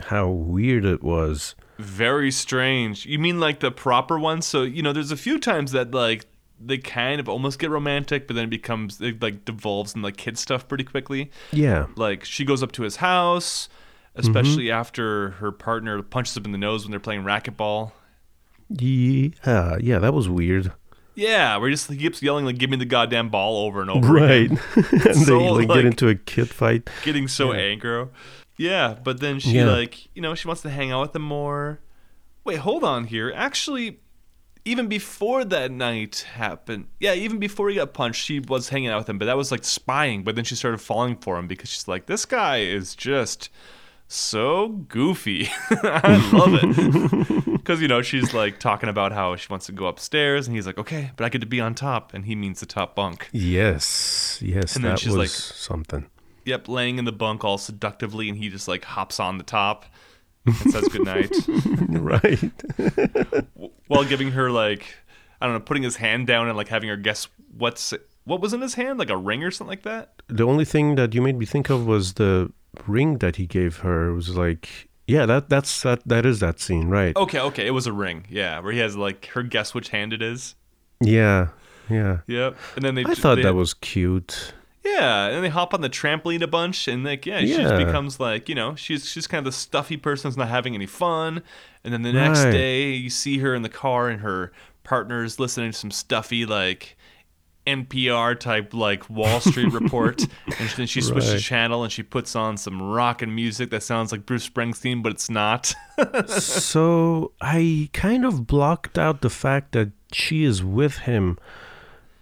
How weird it was. Very strange. You mean like the proper one? So, you know, there's a few times that like they kind of almost get romantic, but then it like devolves in like kid stuff pretty quickly. Yeah. Like she goes up to his house, especially after her partner punches him in the nose when they're playing racquetball. Yeah. Yeah, that was weird. Yeah, where he keeps yelling, like, give me the goddamn ball over and over again. Right. And so, they like get into a kid fight. Getting so aggro. Yeah, but then she, like, you know, she wants to hang out with him more. Wait, hold on here. Actually, even before that night happened, even before he got punched, she was hanging out with him, but that was, like, spying. But then she started falling for him because she's like, this guy is just so goofy. I love it. Because, you know, she's, like, talking about how she wants to go upstairs, and he's like, okay, but I get to be on top, and he means the top bunk. Yes, and then that she's was like, something. Yep, laying in the bunk all seductively, and he just like hops on the top and says goodnight. Right. While giving her like, I don't know, putting his hand down and like having her guess what was in his hand, like a ring or something like that. The only thing that you made me think of was the ring that he gave her. It was like, yeah, that is that scene, right? Okay, it was a ring, yeah, where he has like her guess which hand it is. Yeah. Yep. And then I thought that was cute. Yeah, and they hop on the trampoline a bunch, and like, she just becomes like, you know, she's kind of the stuffy person who's not having any fun. And then the next day, you see her in the car, and her partner's listening to some stuffy like NPR type like Wall Street Report, and then she switches the channel and she puts on some rockin' music that sounds like Bruce Springsteen, but it's not. So I kind of blocked out the fact that she is with him,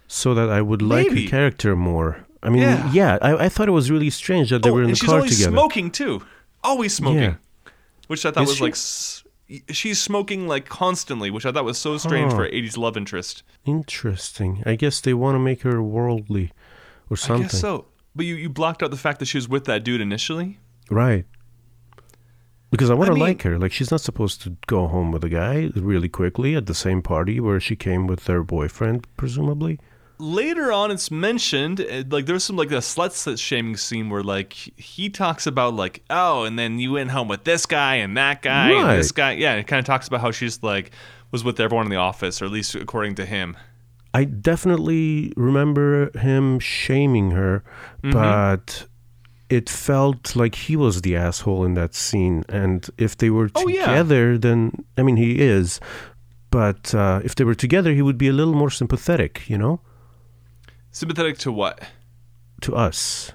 so that I would like the character more. I mean, I thought it was really strange that they were in the car together. And she's always smoking, too. Always smoking. Yeah. Which I thought she's smoking, like, constantly, which I thought was so strange for an 80s love interest. Interesting. I guess they want to make her worldly or something. I guess so. But you blocked out the fact that she was with that dude initially? Right. Because I want to like her. Like, she's not supposed to go home with a guy really quickly at the same party where she came with their boyfriend, presumably. Later on, it's mentioned, like, there's some, like, a slut-shaming scene where, like, he talks about, like, oh, and then you went home with this guy and that guy and this guy. Yeah, and it kind of talks about how she's, like, was with everyone in the office, or at least according to him. I definitely remember him shaming her, but it felt like he was the asshole in that scene. And if they were together, then, I mean, he is. But if they were together, he would be a little more sympathetic, you know? Sympathetic to what? To us.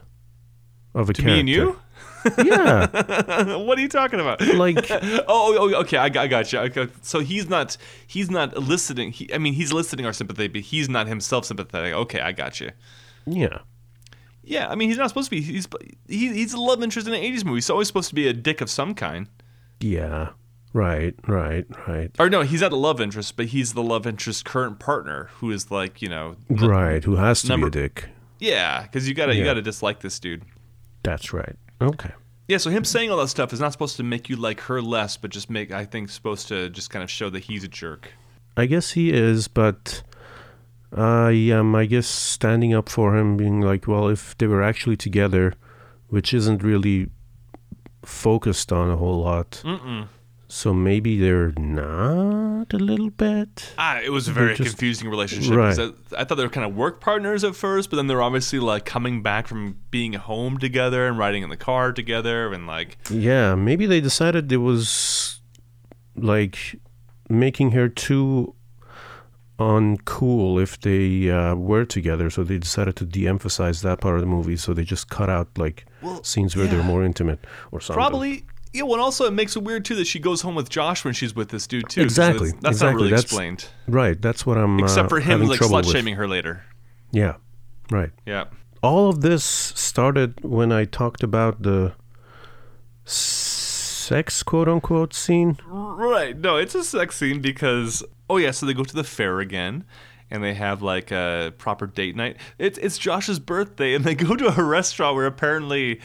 Of a character. To me and you? Yeah. What are you talking about? Like, oh, okay, I got you. Okay. So he's not eliciting. I mean, he's eliciting our sympathy, but he's not himself sympathetic. Okay, I got you. Yeah. Yeah, I mean, he's not supposed to be. He's a love interest in an 80s movie. He's always supposed to be a dick of some kind. Yeah. Right. Or no, he's not a love interest, but he's the love interest current partner who is like, you know, right, who has to be a dick. Yeah, because you gotta dislike this dude. That's right. Okay. Yeah, so him saying all that stuff is not supposed to make you like her less, but just make, I think, supposed to just kind of show that he's a jerk. I guess he is, but I am, I guess, standing up for him, being like, well, if they were actually together, which isn't really focused on a whole lot. Mm-mm. So maybe they're not a little bit. It was a very confusing relationship. Right. I thought they were kind of work partners at first, but then they're obviously like coming back from being home together and riding in the car together and like. Yeah, maybe they decided it was like making her too uncool if they were together, so they decided to de-emphasize that part of the movie, so they just cut out like scenes where they're more intimate or something. Probably. Yeah, well, also it makes it weird, too, that she goes home with Josh when she's with this dude, too. Exactly. That's not really explained. Right, that's what I'm except for him, like, slut-shaming her later. Yeah, right. Yeah. All of this started when I talked about the sex, quote-unquote, scene. Right. No, it's a sex scene because, so they go to the fair again, and they have, like, a proper date night. It's Josh's birthday, and they go to a restaurant where apparently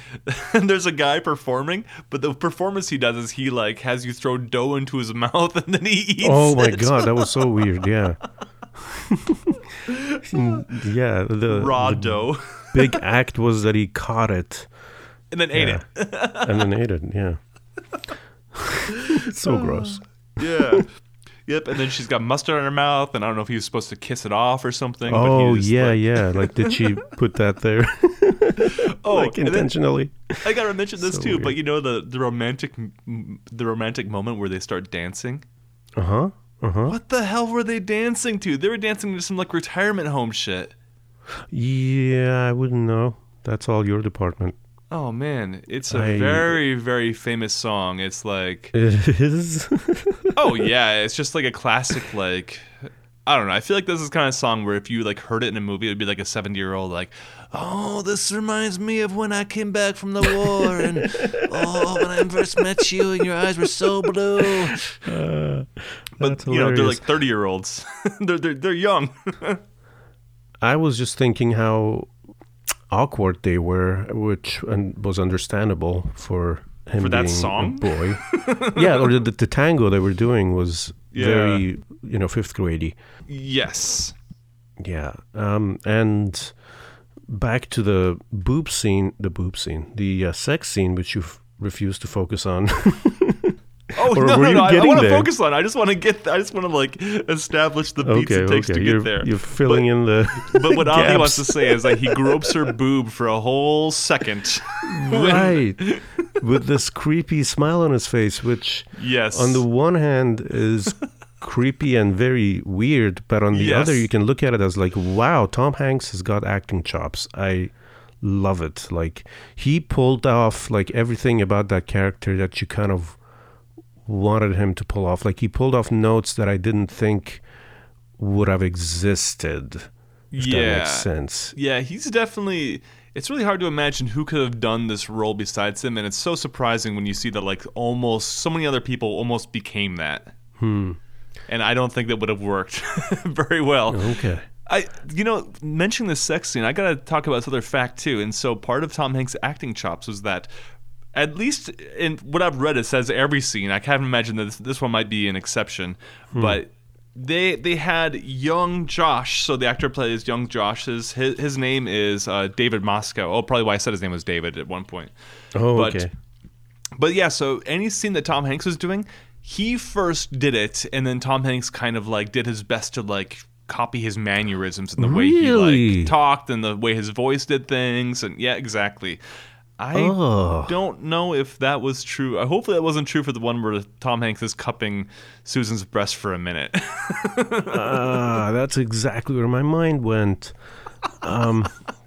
there's a guy performing, but the performance he does is he, like, has you throw dough into his mouth, and then he eats it. Oh, my God, that was so weird, yeah. Yeah. Raw dough. Big act was that he caught it. And then ate it. Yeah. It's so gross. Yeah. Yep, and then she's got mustard in her mouth, and I don't know if he was supposed to kiss it off or something. Oh, but yeah. Like, did she put that there? Like, intentionally. I gotta mention this so too, weird. But you know the romantic moment where they start dancing. What the hell were they dancing to? They were dancing to some like retirement home shit. Yeah, I wouldn't know. That's all your department. Oh man, it's a very, very famous song. It's like it is. Oh yeah, it's just like a classic. Like I don't know. I feel like this is the kind of song where if you like heard it in a movie, it'd be like a 70-year-old like, oh, this reminds me of when I came back from the war, and oh, when I first met you, and your eyes were so blue. But you know, they're like 30-year-olds. they're young. I was just thinking how awkward they were, which was understandable for him. For that being song? A boy. Yeah, or the tango they were doing was very, you know, fifth grade-y. Yes. Yeah. And back to the sex scene, which you've refused to focus on. I want to focus on it. I just want to like establish the beats it takes to get there. You're filling in the But what Avi wants to say is that he gropes her boob for a whole second. Right. With this creepy smile on his face, which on the one hand is creepy and very weird, but on the other you can look at it as like, wow, Tom Hanks has got acting chops. I love it. Like he pulled off like everything about that character that you kind of wanted him to pull off. Like he pulled off notes that I didn't think would have existed, if that makes sense. Yeah, he's definitely, it's really hard to imagine who could have done this role besides him, and it's so surprising when you see that like almost so many other people almost became that. And I don't think that would have worked very well. Okay. Mentioning the sex scene, I gotta talk about this other fact too, and so part of Tom Hanks' acting chops was that, at least in what I've read, it says every scene. I can't imagine that this one might be an exception. But they had young Josh. So the actor plays young Josh. His name is David Moscow. Oh, probably why I said his name was David at one point. Okay. But yeah, so any scene that Tom Hanks was doing, he first did it. And then Tom Hanks kind of like did his best to like copy his mannerisms and the way he like talked and the way his voice did things. And yeah, exactly. I don't know if that was true. Hopefully that wasn't true for the one where Tom Hanks is cupping Susan's breast for a minute. That's exactly where my mind went.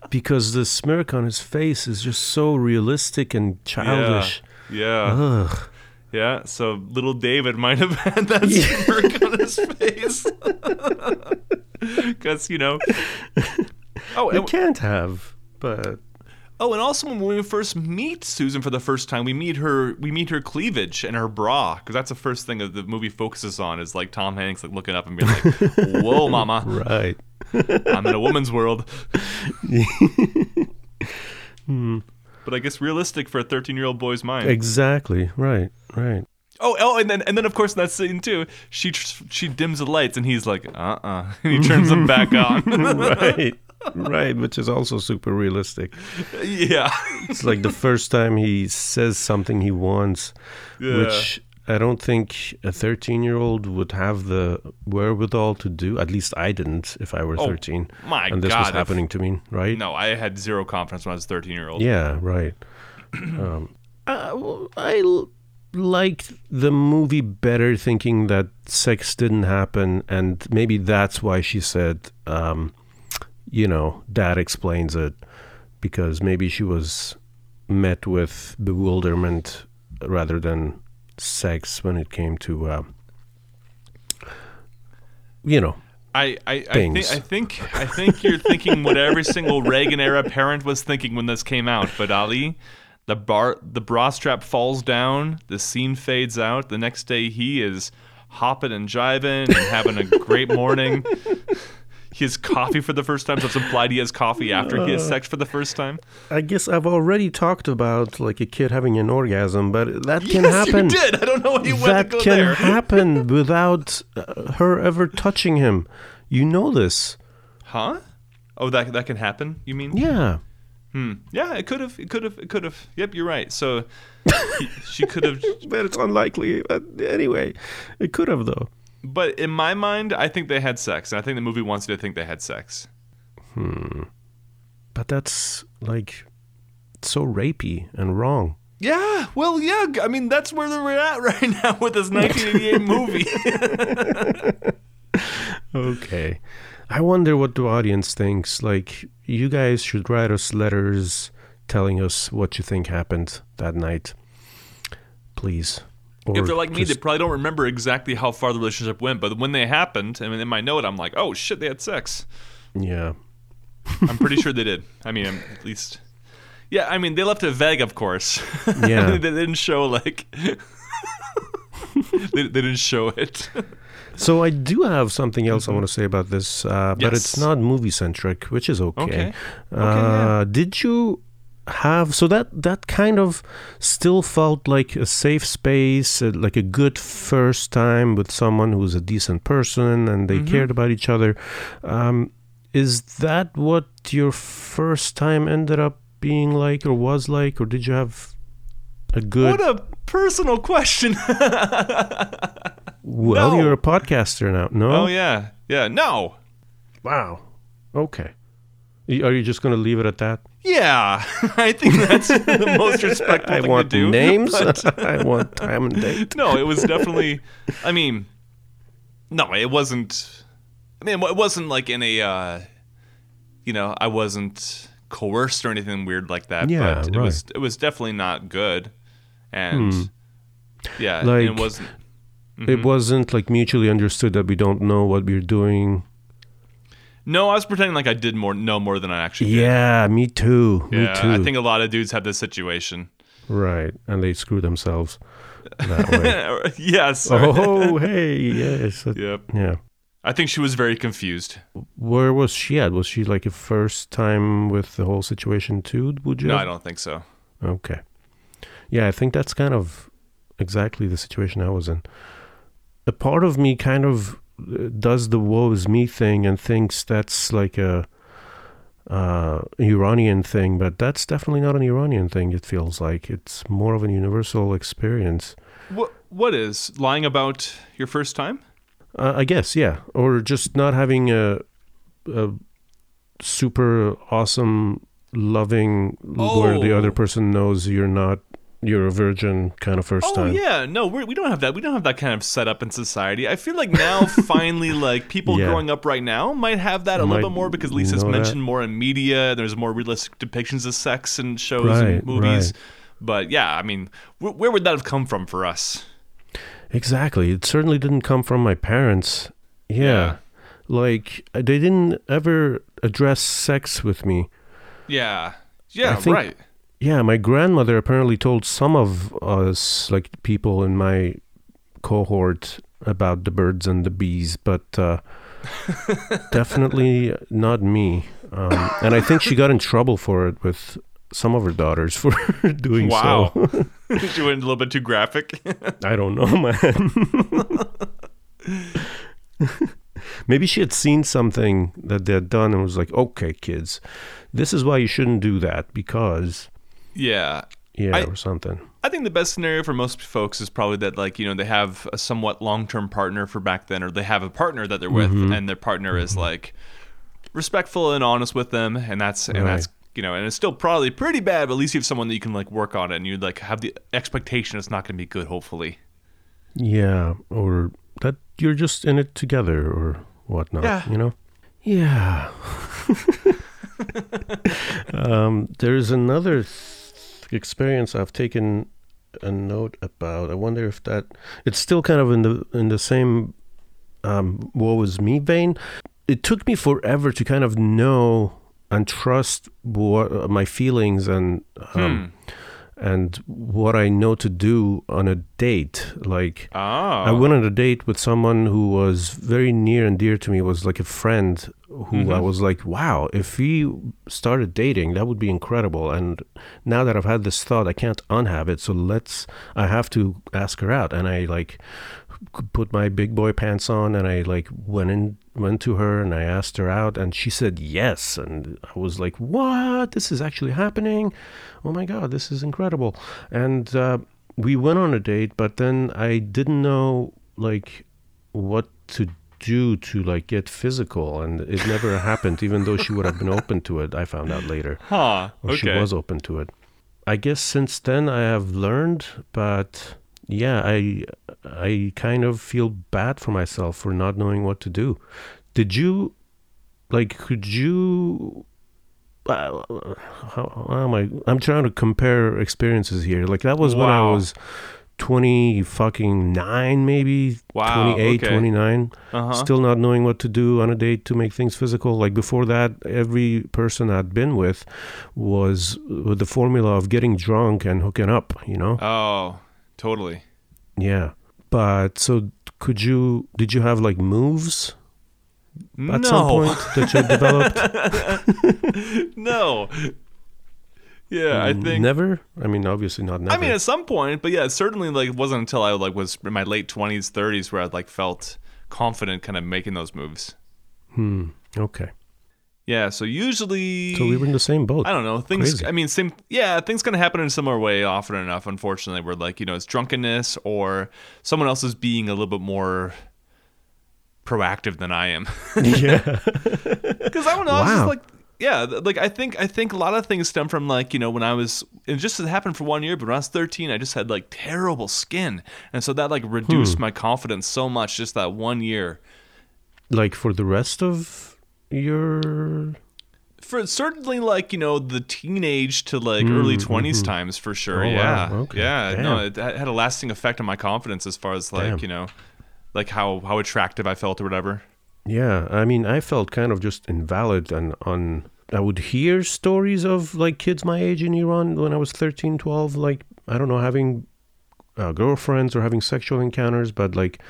Because the smirk on his face is just so realistic and childish. Yeah. Ugh. Yeah, so little David might have had that smirk on his face. Because, you know. Oh, they can't have, but... Oh, and also when we first meet Susan for the first time, we meet her cleavage and her bra, because that's the first thing that the movie focuses on is like Tom Hanks like looking up and being like, "Whoa, mama!" Right. I'm in a woman's world. But I guess realistic for a 13-year-old boy's mind. Exactly. Right. Right. Oh, and then of course in that scene too, she dims the lights and he's like, and he turns them back on. Right. Right, which is also super realistic. Yeah. It's like the first time he says something he wants, which I don't think a 13-year-old would have the wherewithal to do. At least I didn't if I were 13. My God. And this was happening to me, right? No, I had zero confidence when I was a 13-year-old. Yeah, right. I liked the movie better thinking that sex didn't happen, and maybe that's why she said... you know, that explains it, because maybe she was met with bewilderment rather than sex when it came to, you know, things. I think you're thinking what every single Reagan era parent was thinking when this came out. But Ali, the bra strap falls down, the scene fades out. The next day, he is hopping and jiving and having a great morning. He has coffee for the first time, so it's implied he has coffee after he has sex for the first time. I guess I've already talked about like a kid having an orgasm, but that can happen. Yes, you did. I don't know what you went to go there. That can happen without her ever touching him. You know this. Huh? Oh, that can happen, you mean? Yeah. Yeah, it could have. Yep, you're right. So she could have. But it's unlikely. But anyway, it could have, though. But in my mind, I think they had sex. And I think the movie wants you to think they had sex. But that's, like, so rapey and wrong. Yeah. Well, yeah. I mean, that's where we're at right now with this 1988 movie. Okay. I wonder what the audience thinks. Like, you guys should write us letters telling us what you think happened that night. Please. If they're like me, they probably don't remember exactly how far the relationship went, but when they happened, I mean, in my note, I'm like, oh, shit, they had sex. Yeah. I'm pretty sure they did. I mean, at least... Yeah, I mean, they left it vague, of course. Yeah. They didn't show, like... they didn't show it. So I do have something else I want to say about this, but it's not movie-centric, which is okay. Okay, yeah. Did you... So that kind of still felt like a safe space, like a good first time with someone who's a decent person and they cared about each other. Is that what your first time ended up being like, or was like, or did you have a good... What a personal question. Well, no. You're a podcaster now, no? Oh, yeah. Yeah, no. Wow. Okay. Are you just going to leave it at that? Yeah, I think that's the most respectful thing to do. I want names. But... I want time and date. No, it was definitely, I mean, no, it wasn't, I mean, it wasn't like in a, you know, I wasn't coerced or anything weird like that. Yeah, but it was definitely not good. And yeah, like, and it wasn't. It wasn't like mutually understood that we don't know what we're doing. No, I was pretending like I did know more than I actually did. Yeah, me too. Yeah, I think a lot of dudes have this situation. Right, and they screw themselves that way. Yes. Oh, hey, yes. Yep. Yeah. I think she was very confused. Where was she at? Was she like a first time with the whole situation too? Would you? No, I don't think so. Okay. Yeah, I think that's kind of exactly the situation I was in. A part of me kind of does the woe is me thing and thinks that's like a Iranian thing, but that's definitely not an Iranian thing. It feels like it's more of an universal experience. What is lying about your first time? I guess, yeah, or just not having a super awesome loving where the other person knows you're a virgin kind of first time. Oh yeah, no, we don't have that. We don't have that kind of setup in society. I feel like now finally, like people growing up right now might have that a little bit more because Lisa's mentioned more in media. There's more realistic depictions of sex in shows and movies. Right. But yeah, I mean, where would that have come from for us? Exactly. It certainly didn't come from my parents. Yeah. Like they didn't ever address sex with me. Yeah. Yeah. Right. Yeah, my grandmother apparently told some of us, like people in my cohort, about the birds and the bees, but definitely not me. And I think she got in trouble for it with some of her daughters for doing so. Wow. She went a little bit too graphic? I don't know, man. Maybe she had seen something that they had done and was like, okay, kids, this is why you shouldn't do that, because... or something. I think the best scenario for most folks is probably that, like, you know, they have a somewhat long-term partner for back then, or they have a partner that they're with, and their partner is, like, respectful and honest with them, and that's, you know, and it's still probably pretty bad, but at least you have someone that you can, like, work on it, and you, like, have the expectation it's not going to be good, hopefully. Yeah, or that you're just in it together or whatnot, you know? Yeah. There's another experience I've taken a note about. I wonder if that it's still kind of in the same woe is me vein. It took me forever to kind of know and trust my feelings and what I know to do on a date. Like I went on a date with someone who was very near and dear to me, was like a friend who I was like, wow, if we started dating, that would be incredible. And now that I've had this thought, I can't unhave it. So I have to ask her out. And I like put my big boy pants on and I like went to her and I asked her out and she said yes. And I was like, what? This is actually happening. Oh my God, this is incredible. And we went on a date, but then I didn't know like what to do to like get physical, and it never happened, even though she would have been open to it. I found out later. She was open to it. I guess since then I have learned, but yeah, I kind of feel bad for myself for not knowing what to do. Did you, like, could you, how am I? I'm trying to compare experiences here. Like that was when I was 29 maybe. 28, 29. Still not knowing what to do on a date to make things physical. Like before that, every person I'd been with was with the formula of getting drunk and hooking up, you know? Oh, totally. Yeah. But so did you have like moves at some point that you developed? No. Yeah, I think... Never? I mean, obviously not never. I mean, at some point, but yeah, it certainly like, wasn't until I like was in my late 20s, 30s where I like felt confident kind of making those moves. Okay. Yeah, so usually... So we were in the same boat. I don't know. Things. Crazy. I mean, things kind of happen in a similar way often enough, unfortunately, where like, you know, it's drunkenness or someone else is being a little bit more proactive than I am. Yeah. Because I don't know, I was just like... Yeah, like I think a lot of things stem from like, you know, when I was, it just happened for 1 year, but when I was 13, I just had like terrible skin. And so that like reduced my confidence so much just that 1 year. Like for the rest of your... For certainly like, you know, the teenage to like early 20s times for sure. Oh, yeah. Wow. Okay. Yeah. Damn. No, it had a lasting effect on my confidence as far as like, you know, like how attractive I felt or whatever. Yeah, I mean, I felt kind of just invalid and I would hear stories of like kids my age in Iran when I was 13, 12, like, I don't know, having girlfriends or having sexual encounters, but like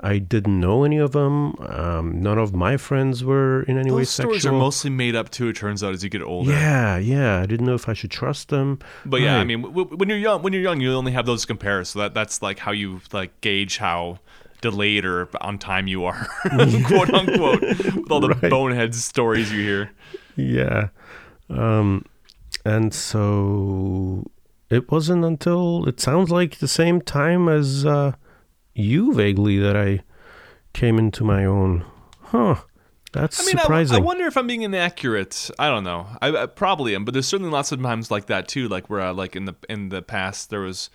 I didn't know any of them. None of my friends were in any way sexual. Those stories are mostly made up too, it turns out, as you get older. Yeah, I didn't know if I should trust them. But yeah, I mean, when you're young, you only have those to compare, so that's like how you like gauge how... delayed or on time you are, quote unquote, with all the bonehead stories you hear. Yeah. And so it wasn't until it sounds like the same time as you vaguely that I came into my own. That's surprising. I wonder if I'm being inaccurate. I don't know. I probably am, but there's certainly lots of times like that too, like where I, like in the past there was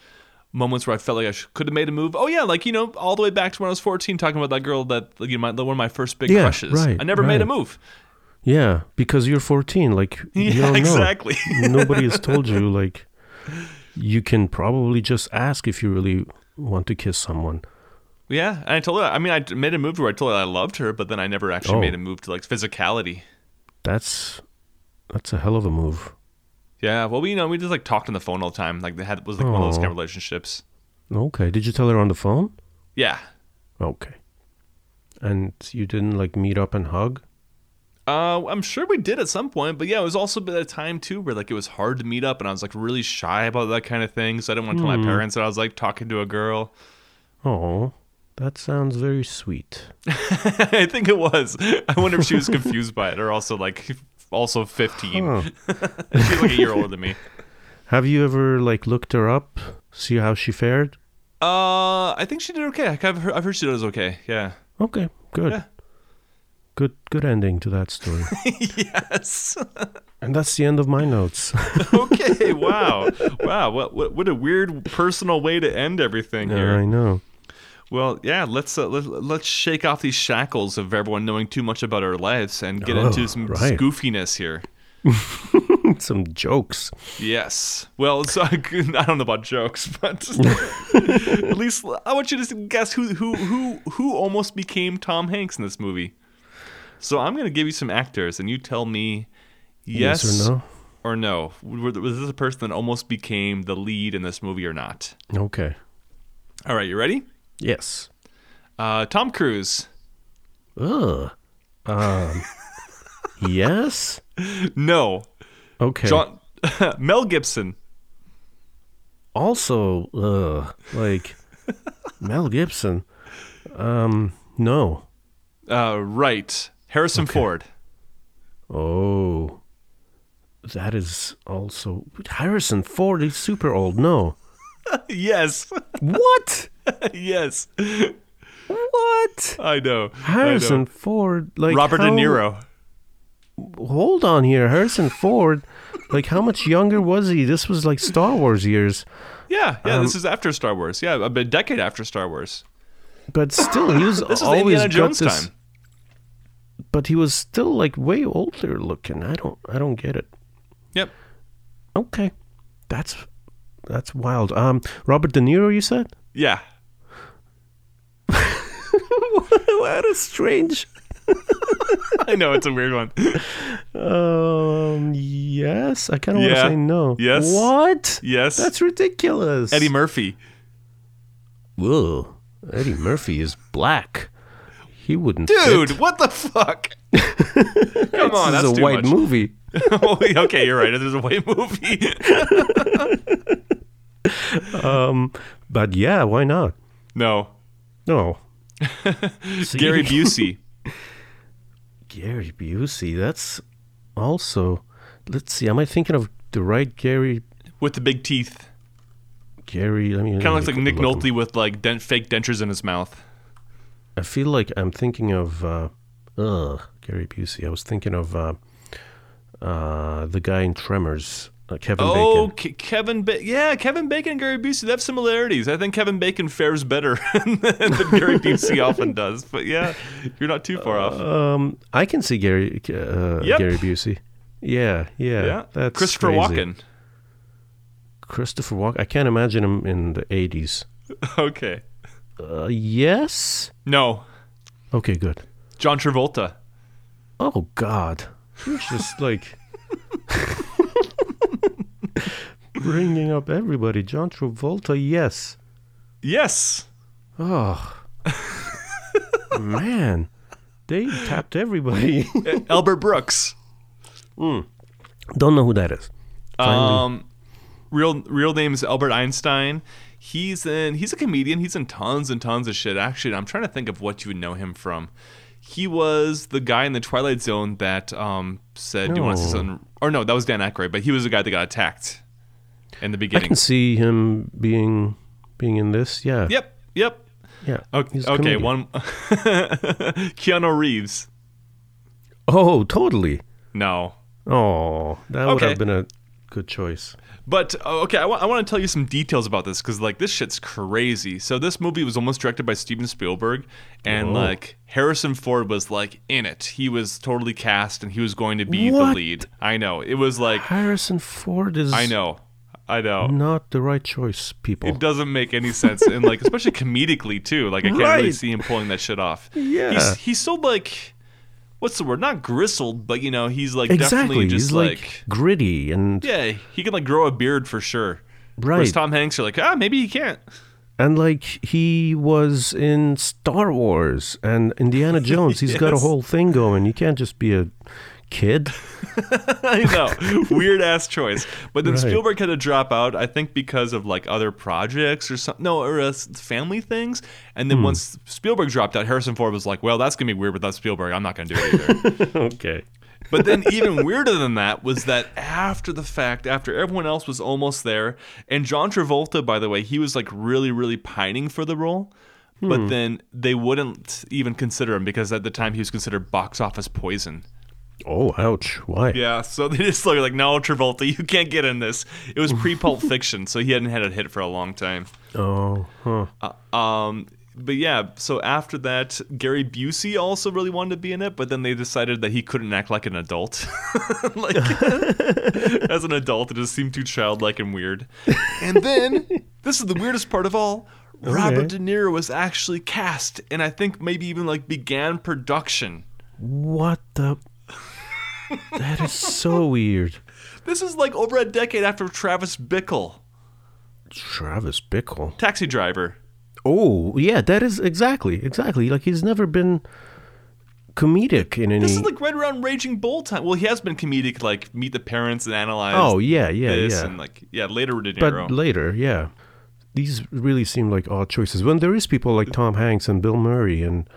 moments where I felt like I could have made a move. Oh yeah, like, you know, all the way back to when I was 14, talking about that girl that, you know, one of my first big crushes. Right, I never made a move. Yeah, because you're 14. Like, you don't know. Exactly. Nobody has told you. Like, you can probably just ask if you really want to kiss someone. Yeah, and I told her. I mean, I made a move where I told her I loved her, but then I never actually made a move to like physicality. That's a hell of a move. Yeah, well, we just like talked on the phone all the time. Like, it was like one of those kind of relationships. Okay, did you tell her on the phone? Yeah. Okay. And you didn't like meet up and hug? I'm sure we did at some point, but yeah, it was also a time too where like it was hard to meet up, and I was like really shy about that kind of thing, so I didn't want to tell my parents that I was like talking to a girl. Oh. That sounds very sweet. I think it was. I wonder if she was confused by it, or also 15. Huh. She's like a year older than me. Have you ever like looked her up, see how she fared? I think she did okay. I've heard she does okay. Yeah. Okay. Good. Yeah. Good ending to that story. Yes. And that's the end of my notes. Okay. Wow. Wow. What a weird personal way to end everything here. I know. Well, yeah, let's shake off these shackles of everyone knowing too much about our lives and get into some goofiness here. Some jokes. Yes. Well, so I don't know about jokes, but at least I want you to guess who almost became Tom Hanks in this movie. So I'm going to give you some actors, and you tell me yes or no. Was this a person that almost became the lead in this movie or not? Okay. All right, you ready? Yes. Tom Cruise. Ugh. Yes? No. Okay. Mel Gibson. Also, Mel Gibson. No. Right. Harrison Ford. Oh. That is also... Harrison Ford is super old. No. Yes. What? Yes. What? I know. Harrison Ford. Like Robert De Niro. Hold on here. Harrison Ford. Like, how much younger was he? This was like Star Wars years. Yeah. Yeah. This is after Star Wars. Yeah. A decade after Star Wars. But still, he was this always Indiana Jones time. But he was still like way older looking. I don't get it. Yep. Okay. That's wild. Robert De Niro, you said? Yeah. What a strange. I know, it's a weird one. Yes, I kind of want to say no. Yes. What? Yes. That's ridiculous. Eddie Murphy. Whoa. Eddie Murphy is black. He wouldn't. Dude, what the fuck? Come on, that's too much. This is a white movie. Okay, you're right. It is a white movie. But yeah, why not? No. Gary Busey. Gary Busey. That's also. Let's see. Am I thinking of the right Gary? With the big teeth. Gary. I mean, kind of looks like Nick Nolte with like fake dentures in his mouth. I feel like I'm thinking of Gary Busey. I was thinking of the guy in Tremors. Kevin Bacon. Kevin Bacon and Gary Busey, they have similarities. I think Kevin Bacon fares better than Gary Busey often does. But yeah, you're not too far off. I can see Gary Busey. Yeah. That's Christopher crazy. Walken. Christopher Walken. I can't imagine him in the 80s. Okay. Yes? No. Okay, good. John Travolta. Oh, God. You're just like... bringing up everybody. John Travolta, yes. Yes. Oh. Man. They tapped everybody. Albert Brooks. Don't know who that is. Finally. Real name is Albert Einstein. He's a comedian. He's in tons and tons of shit. Actually, I'm trying to think of what you would know him from. He was the guy in the Twilight Zone that said, "Do you want to see something?" Or no, that was Dan Aykroyd. But he was the guy that got attacked in the beginning. I can see him being in this. Yeah. Yep. Yeah. Okay. Keanu Reeves. Oh, totally. No. Oh, that would have been a good choice. But, okay, I want to tell you some details about this, because, like, this shit's crazy. So this movie was almost directed by Steven Spielberg, and, like, Harrison Ford was, like, in it. He was totally cast, and he was going to be the lead. I know. It was, like... Harrison Ford is... I know. Not the right choice, people. It doesn't make any sense, and, like, especially comedically, too. Like, I can't really see him pulling that shit off. Yeah. He's so, like... What's the word? Not gristled, but, you know, he's, like, definitely just, he's like gritty and... Yeah, he can, like, grow a beard for sure. Right. Whereas Tom Hanks, you're like, maybe he can't. And, like, he was in Star Wars and Indiana Jones. He's got a whole thing going. You can't just be a kid. I know. Weird-ass choice. But then Spielberg had to drop out, I think, because of, like, other projects or something. No, or family things. And then once Spielberg dropped out, Harrison Ford was like, well, that's going to be weird without Spielberg. I'm not going to do it either. Okay. But then even weirder than that was that after the fact, after everyone else was almost there, and John Travolta, by the way, he was, like, really, really pining for the role. But then they wouldn't even consider him because at the time he was considered box office poison. Oh, ouch. Why? Yeah, so they just were like, no, Travolta, you can't get in this. It was pre-Pulp Fiction, so he hadn't had a hit for a long time. Oh, huh. But yeah, so after that, Gary Busey also really wanted to be in it, but then they decided that he couldn't act like an adult. Like, as an adult, it just seemed too childlike and weird. And then, this is the weirdest part of all, Robert De Niro was actually cast, and I think maybe even like began production. What the... That is so weird. This is like over a decade after Travis Bickle. Travis Bickle? Taxi Driver. Oh, yeah, that is exactly. Like, he's never been comedic in any... This is like right around Raging Bull time. Well, he has been comedic, like Meet the Parents and Analyze. Oh, yeah. And like, later De Niro. But later, yeah. These really seem like odd choices. When there is people like Tom Hanks and Bill Murray and...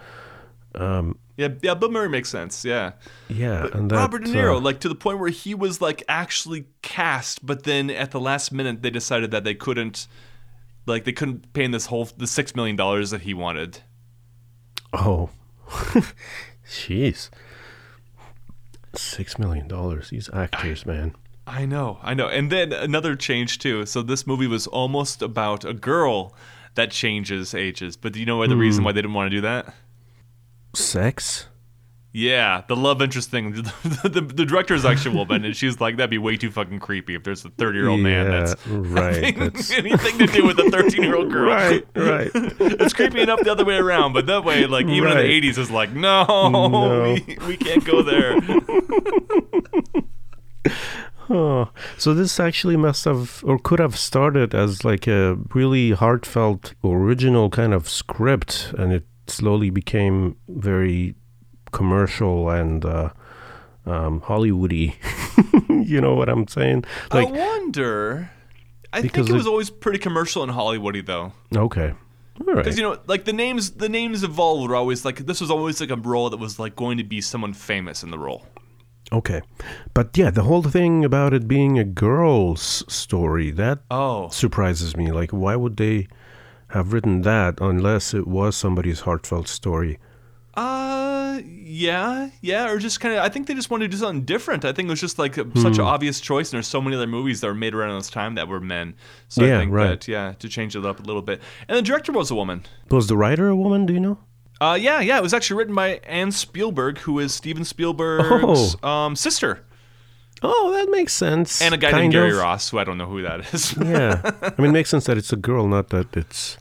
Yeah, Bill Murray makes sense, yeah. Yeah. But and that, Robert De Niro, like, to the point where he was, like, actually cast, but then at the last minute they decided that they couldn't pay him this whole, the $6 million that he wanted. Oh. Jeez. $6 million. These actors, man. I know. And then another change, too. So this movie was almost about a girl that changes ages, but do you know why the reason why they didn't want to do that? Sex? Yeah, the love interest thing. The director's actually woman, and she's like, that'd be way too fucking creepy if there's a 30-year-old man that's anything to do with a 13-year-old girl. Right. It's creepy enough the other way around, but that way, like, even in the 80s, it's like, no. We can't go there. Oh, so this actually must have or could have started as like a really heartfelt, original kind of script, and it slowly became very commercial and Hollywoody. You know what I'm saying? Like, I wonder. I think it was always pretty commercial and Hollywoody, though. Okay, all right. Because you know, like the names involved were always like this was always like a role that was like going to be someone famous in the role. Okay, but yeah, the whole thing about it being a girl's story that surprises me. Like, why would they? Have written that unless it was somebody's heartfelt story. Or just kind of. I think they just wanted to do something different. I think it was just like such an obvious choice, and there's so many other movies that were made around this time that were men. So yeah, I think that to change it up a little bit. And the director was a woman. Was the writer a woman? Do you know? Yeah. It was actually written by Anne Spielberg, who is Steven Spielberg's sister. Oh, that makes sense. And a guy named Gary Ross, who I don't know who that is. Yeah. I mean, it makes sense that it's a girl, not that it's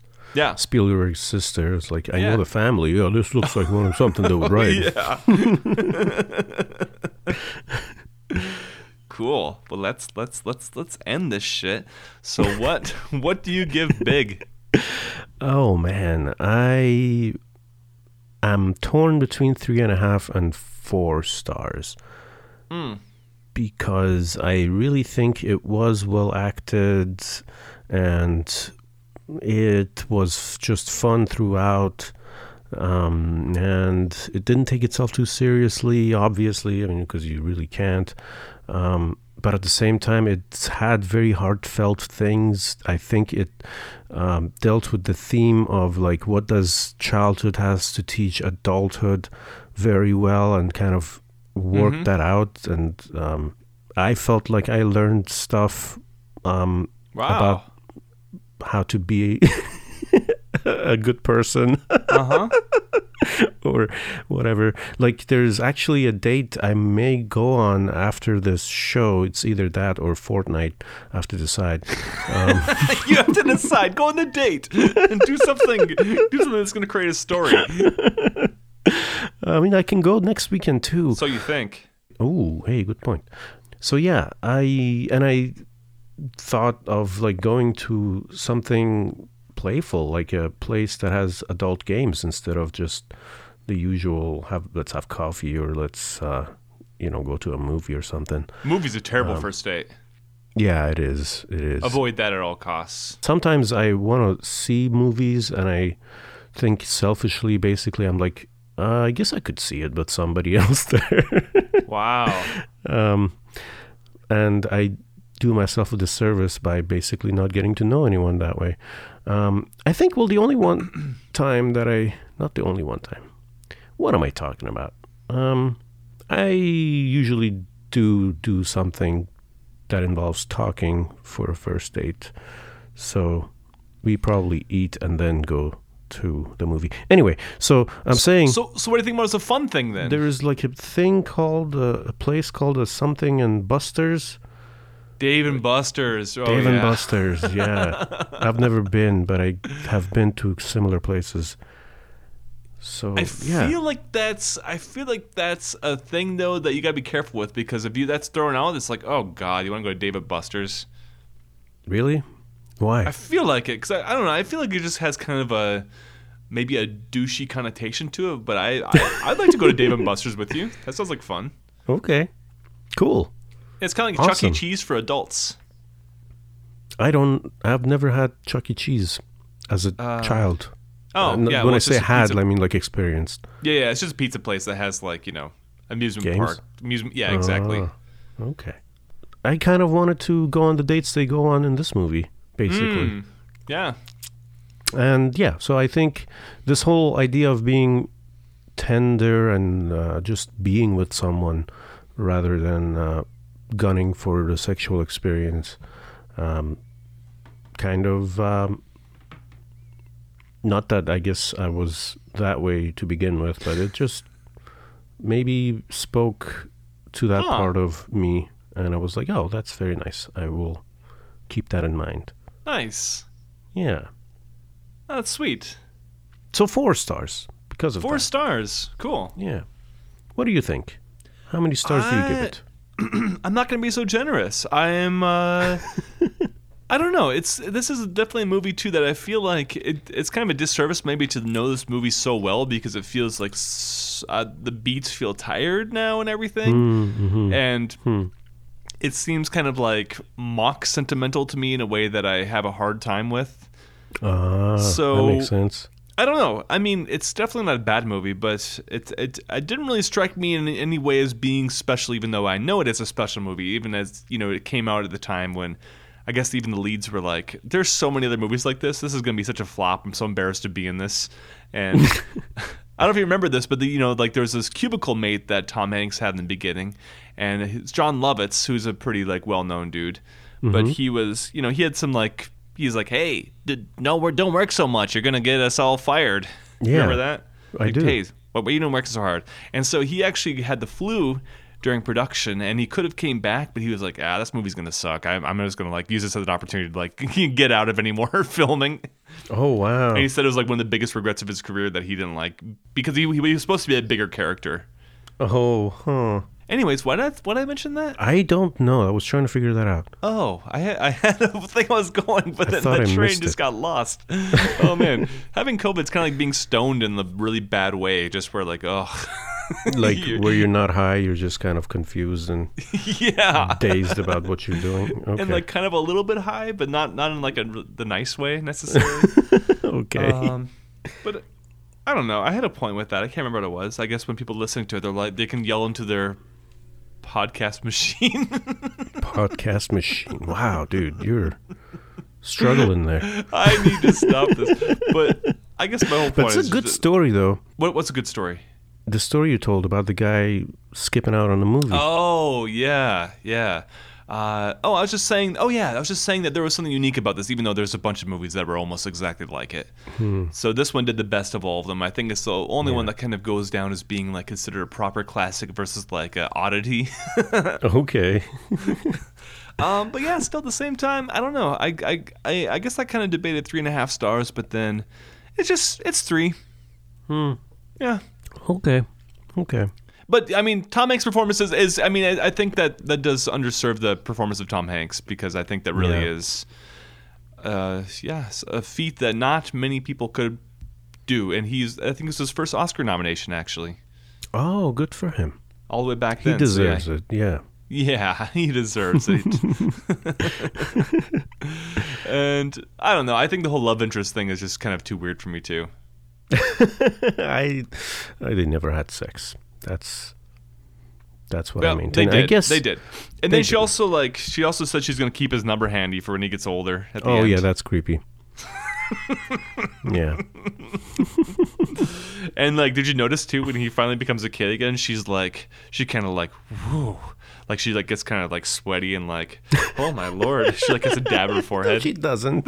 Spielberg's sister. It's like, I know the family. Yeah, this looks like one of something they would write. Yeah. Cool. Well, let's end this shit. So what do you give Big? Oh, man. I am torn between 3.5 and 4 stars. Because I really think it was well acted and it was just fun throughout. And it didn't take itself too seriously, obviously, I mean, because you really can't. But at the same time, it had very heartfelt things. I think it dealt with the theme of like, what does childhood has to teach adulthood very well and kind of worked that out, and I felt like I learned stuff about how to be a good person or whatever. Like, there's actually a date I may go on after this show. It's either that or Fortnite. I have to decide. You have to decide. Go on a date and do something. Do something that's going to create a story. I mean, I can go next weekend too. So you think? Oh, hey, good point. So yeah, I thought of like going to something playful, like a place that has adult games instead of just the usual let's have coffee or let's go to a movie or something. Movies are terrible first date. Yeah, it is. It is. Avoid that at all costs. Sometimes I want to see movies and I think selfishly, basically, I'm like, I guess I could see it, but somebody else there. Wow. And I do myself a disservice by basically not getting to know anyone that way. I think, what am I talking about? I usually do something that involves talking for a first date. So we probably eat and then go to the movie. Anyway, so I'm saying... So what do you think about as a fun thing then? There is like a place called a something and Buster's. Dave and Buster's. Oh, Dave and Buster's, yeah. I've never been, but I have been to similar places. So I feel like that's a thing though that you gotta be careful with, because if that's thrown out, it's like, oh God, you want to go to Dave and Buster's? Really? Why? I feel like it, because I don't know. I feel like it just has kind of maybe a douchey connotation to it. But I'd like to go to Dave and Buster's with you. That sounds like fun. Okay, cool. It's kind of like Chuck E. Cheese for adults. I've never had Chuck E. Cheese as a child. Oh, yeah. When I say had, I mean like experienced. Yeah, it's just a pizza place that has like, amusement park. Amusement, yeah, exactly. Okay. I kind of wanted to go on the dates they go on in this movie, basically. Yeah. And yeah, so I think this whole idea of being tender and just being with someone rather than... gunning for the sexual experience not that I guess I was that way to begin with, but it just maybe spoke to that part of me, and I was like, oh, that's very nice, I will keep that in mind. Nice. Yeah, that's sweet. So 4 stars because of 4 stars. Cool. Yeah. What do you think? How many stars do you give it? I'm not going to be so generous. I am. I don't know. This is definitely a movie too that I feel like it's kind of a disservice maybe to know this movie so well, because it feels like the beats feel tired now and everything, it seems kind of like mock sentimental to me in a way that I have a hard time with. So that makes sense. I don't know. I mean, it's definitely not a bad movie, but it didn't really strike me in any way as being special, even though I know it is a special movie, even as, it came out at the time when I guess even the leads were like, there's so many other movies like this. This is going to be such a flop. I'm so embarrassed to be in this. And I don't know if you remember this, but there was this cubicle mate that Tom Hanks had in the beginning, and it's John Lovitz, who's a pretty like well-known dude, but he was, he had some like... He's like, hey, don't work so much. You're going to get us all fired. Yeah, remember that? I do. Hey, but you don't work so hard. And so he actually had the flu during production, and he could have came back, but he was like, this movie's going to suck. I'm just going to like use this as an opportunity to like get out of any more filming. Oh, wow. And he said it was like one of the biggest regrets of his career that he didn't like, because he was supposed to be a bigger character. Oh, huh. Anyways, why did I mention that? I don't know. I was trying to figure that out. Oh, I had a thing I was going, but then the train just got lost. Oh, man. Having COVID's kind of like being stoned in the really bad way, just where like, oh. Like where you're not high, you're just kind of confused and dazed about what you're doing. Okay. And like kind of a little bit high, but not in like the nice way necessarily. Okay. But... I don't know. I had a point with that. I can't remember what it was. I guess when people listen to it, they're like, they can yell into their podcast machine. Podcast machine. Wow, dude, you're struggling there. I need to stop this. But I guess my whole point is... But it's a good story, though. What's a good story? the story you told about the guy skipping out on the movie. Oh, yeah, yeah. I was just saying that there was something unique about this, even though there's a bunch of movies that were almost exactly like it. So this one did the best of all of them. I think it's the only one that kind of goes down as being like considered a proper classic versus like an oddity. Okay. But yeah, still at the same time, I don't know. I guess I kind of debated 3.5 stars, but then it's 3. Yeah. Okay. But, I mean, Tom Hanks' performance I think that does underserve the performance of Tom Hanks, because I think that really is, a feat that not many people could do. And I think it was his first Oscar nomination, actually. Oh, good for him. All the way back then. He deserves it, yeah. Yeah, he deserves it. And, I don't know, I think the whole love interest thing is just kind of too weird for me, too. They never had sex. That's what I mean. They did. I guess they did. And then she also said she's going to keep his number handy for when he gets older. At the end. Oh yeah, that's creepy. Yeah. And like, did you notice too when he finally becomes a kid again? She's like, she kind of like, whoo, like she like gets kind of like sweaty and like, oh my lord, she like gets a dab in her forehead. No, she doesn't.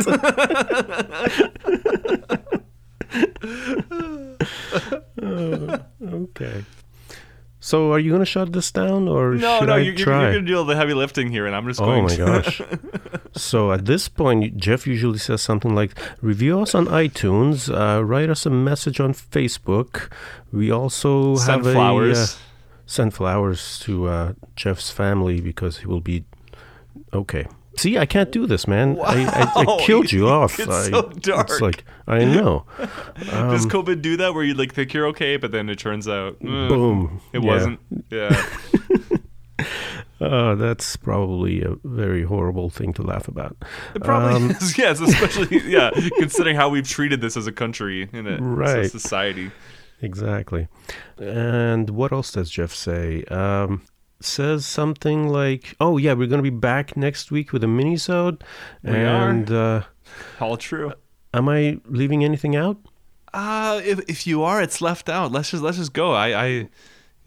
Okay. So are you going to shut this down or No, you're going to do all the heavy lifting here and I'm just going to... Oh my gosh. So at this point, Jeff usually says something like, review us on iTunes, write us a message on Facebook. We also send flowers to Jeff's family because he will be... Okay. See, I can't do this, man. Wow. I killed you off. It's so dark. It's like, I know. Does COVID do that where you like think you're okay, but then it turns out... boom. It wasn't. Yeah. That's probably a very horrible thing to laugh about. It probably is, yes. Especially, considering how we've treated this as a country and as a society. Exactly. And what else does Jeff say? Says something like, oh yeah, we're going to be back next week with a mini-sode. All true. Am I leaving anything out? If you are, it's left out. Let's just go.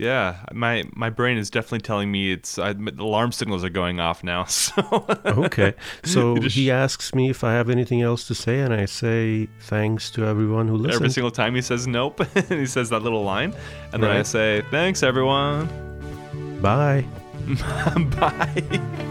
My brain is definitely telling me the alarm signals are going off now. So okay. So he asks me if I have anything else to say, and I say thanks to everyone who listened. Every single time he says nope, and he says that little line, and then I say thanks everyone. Bye. Bye.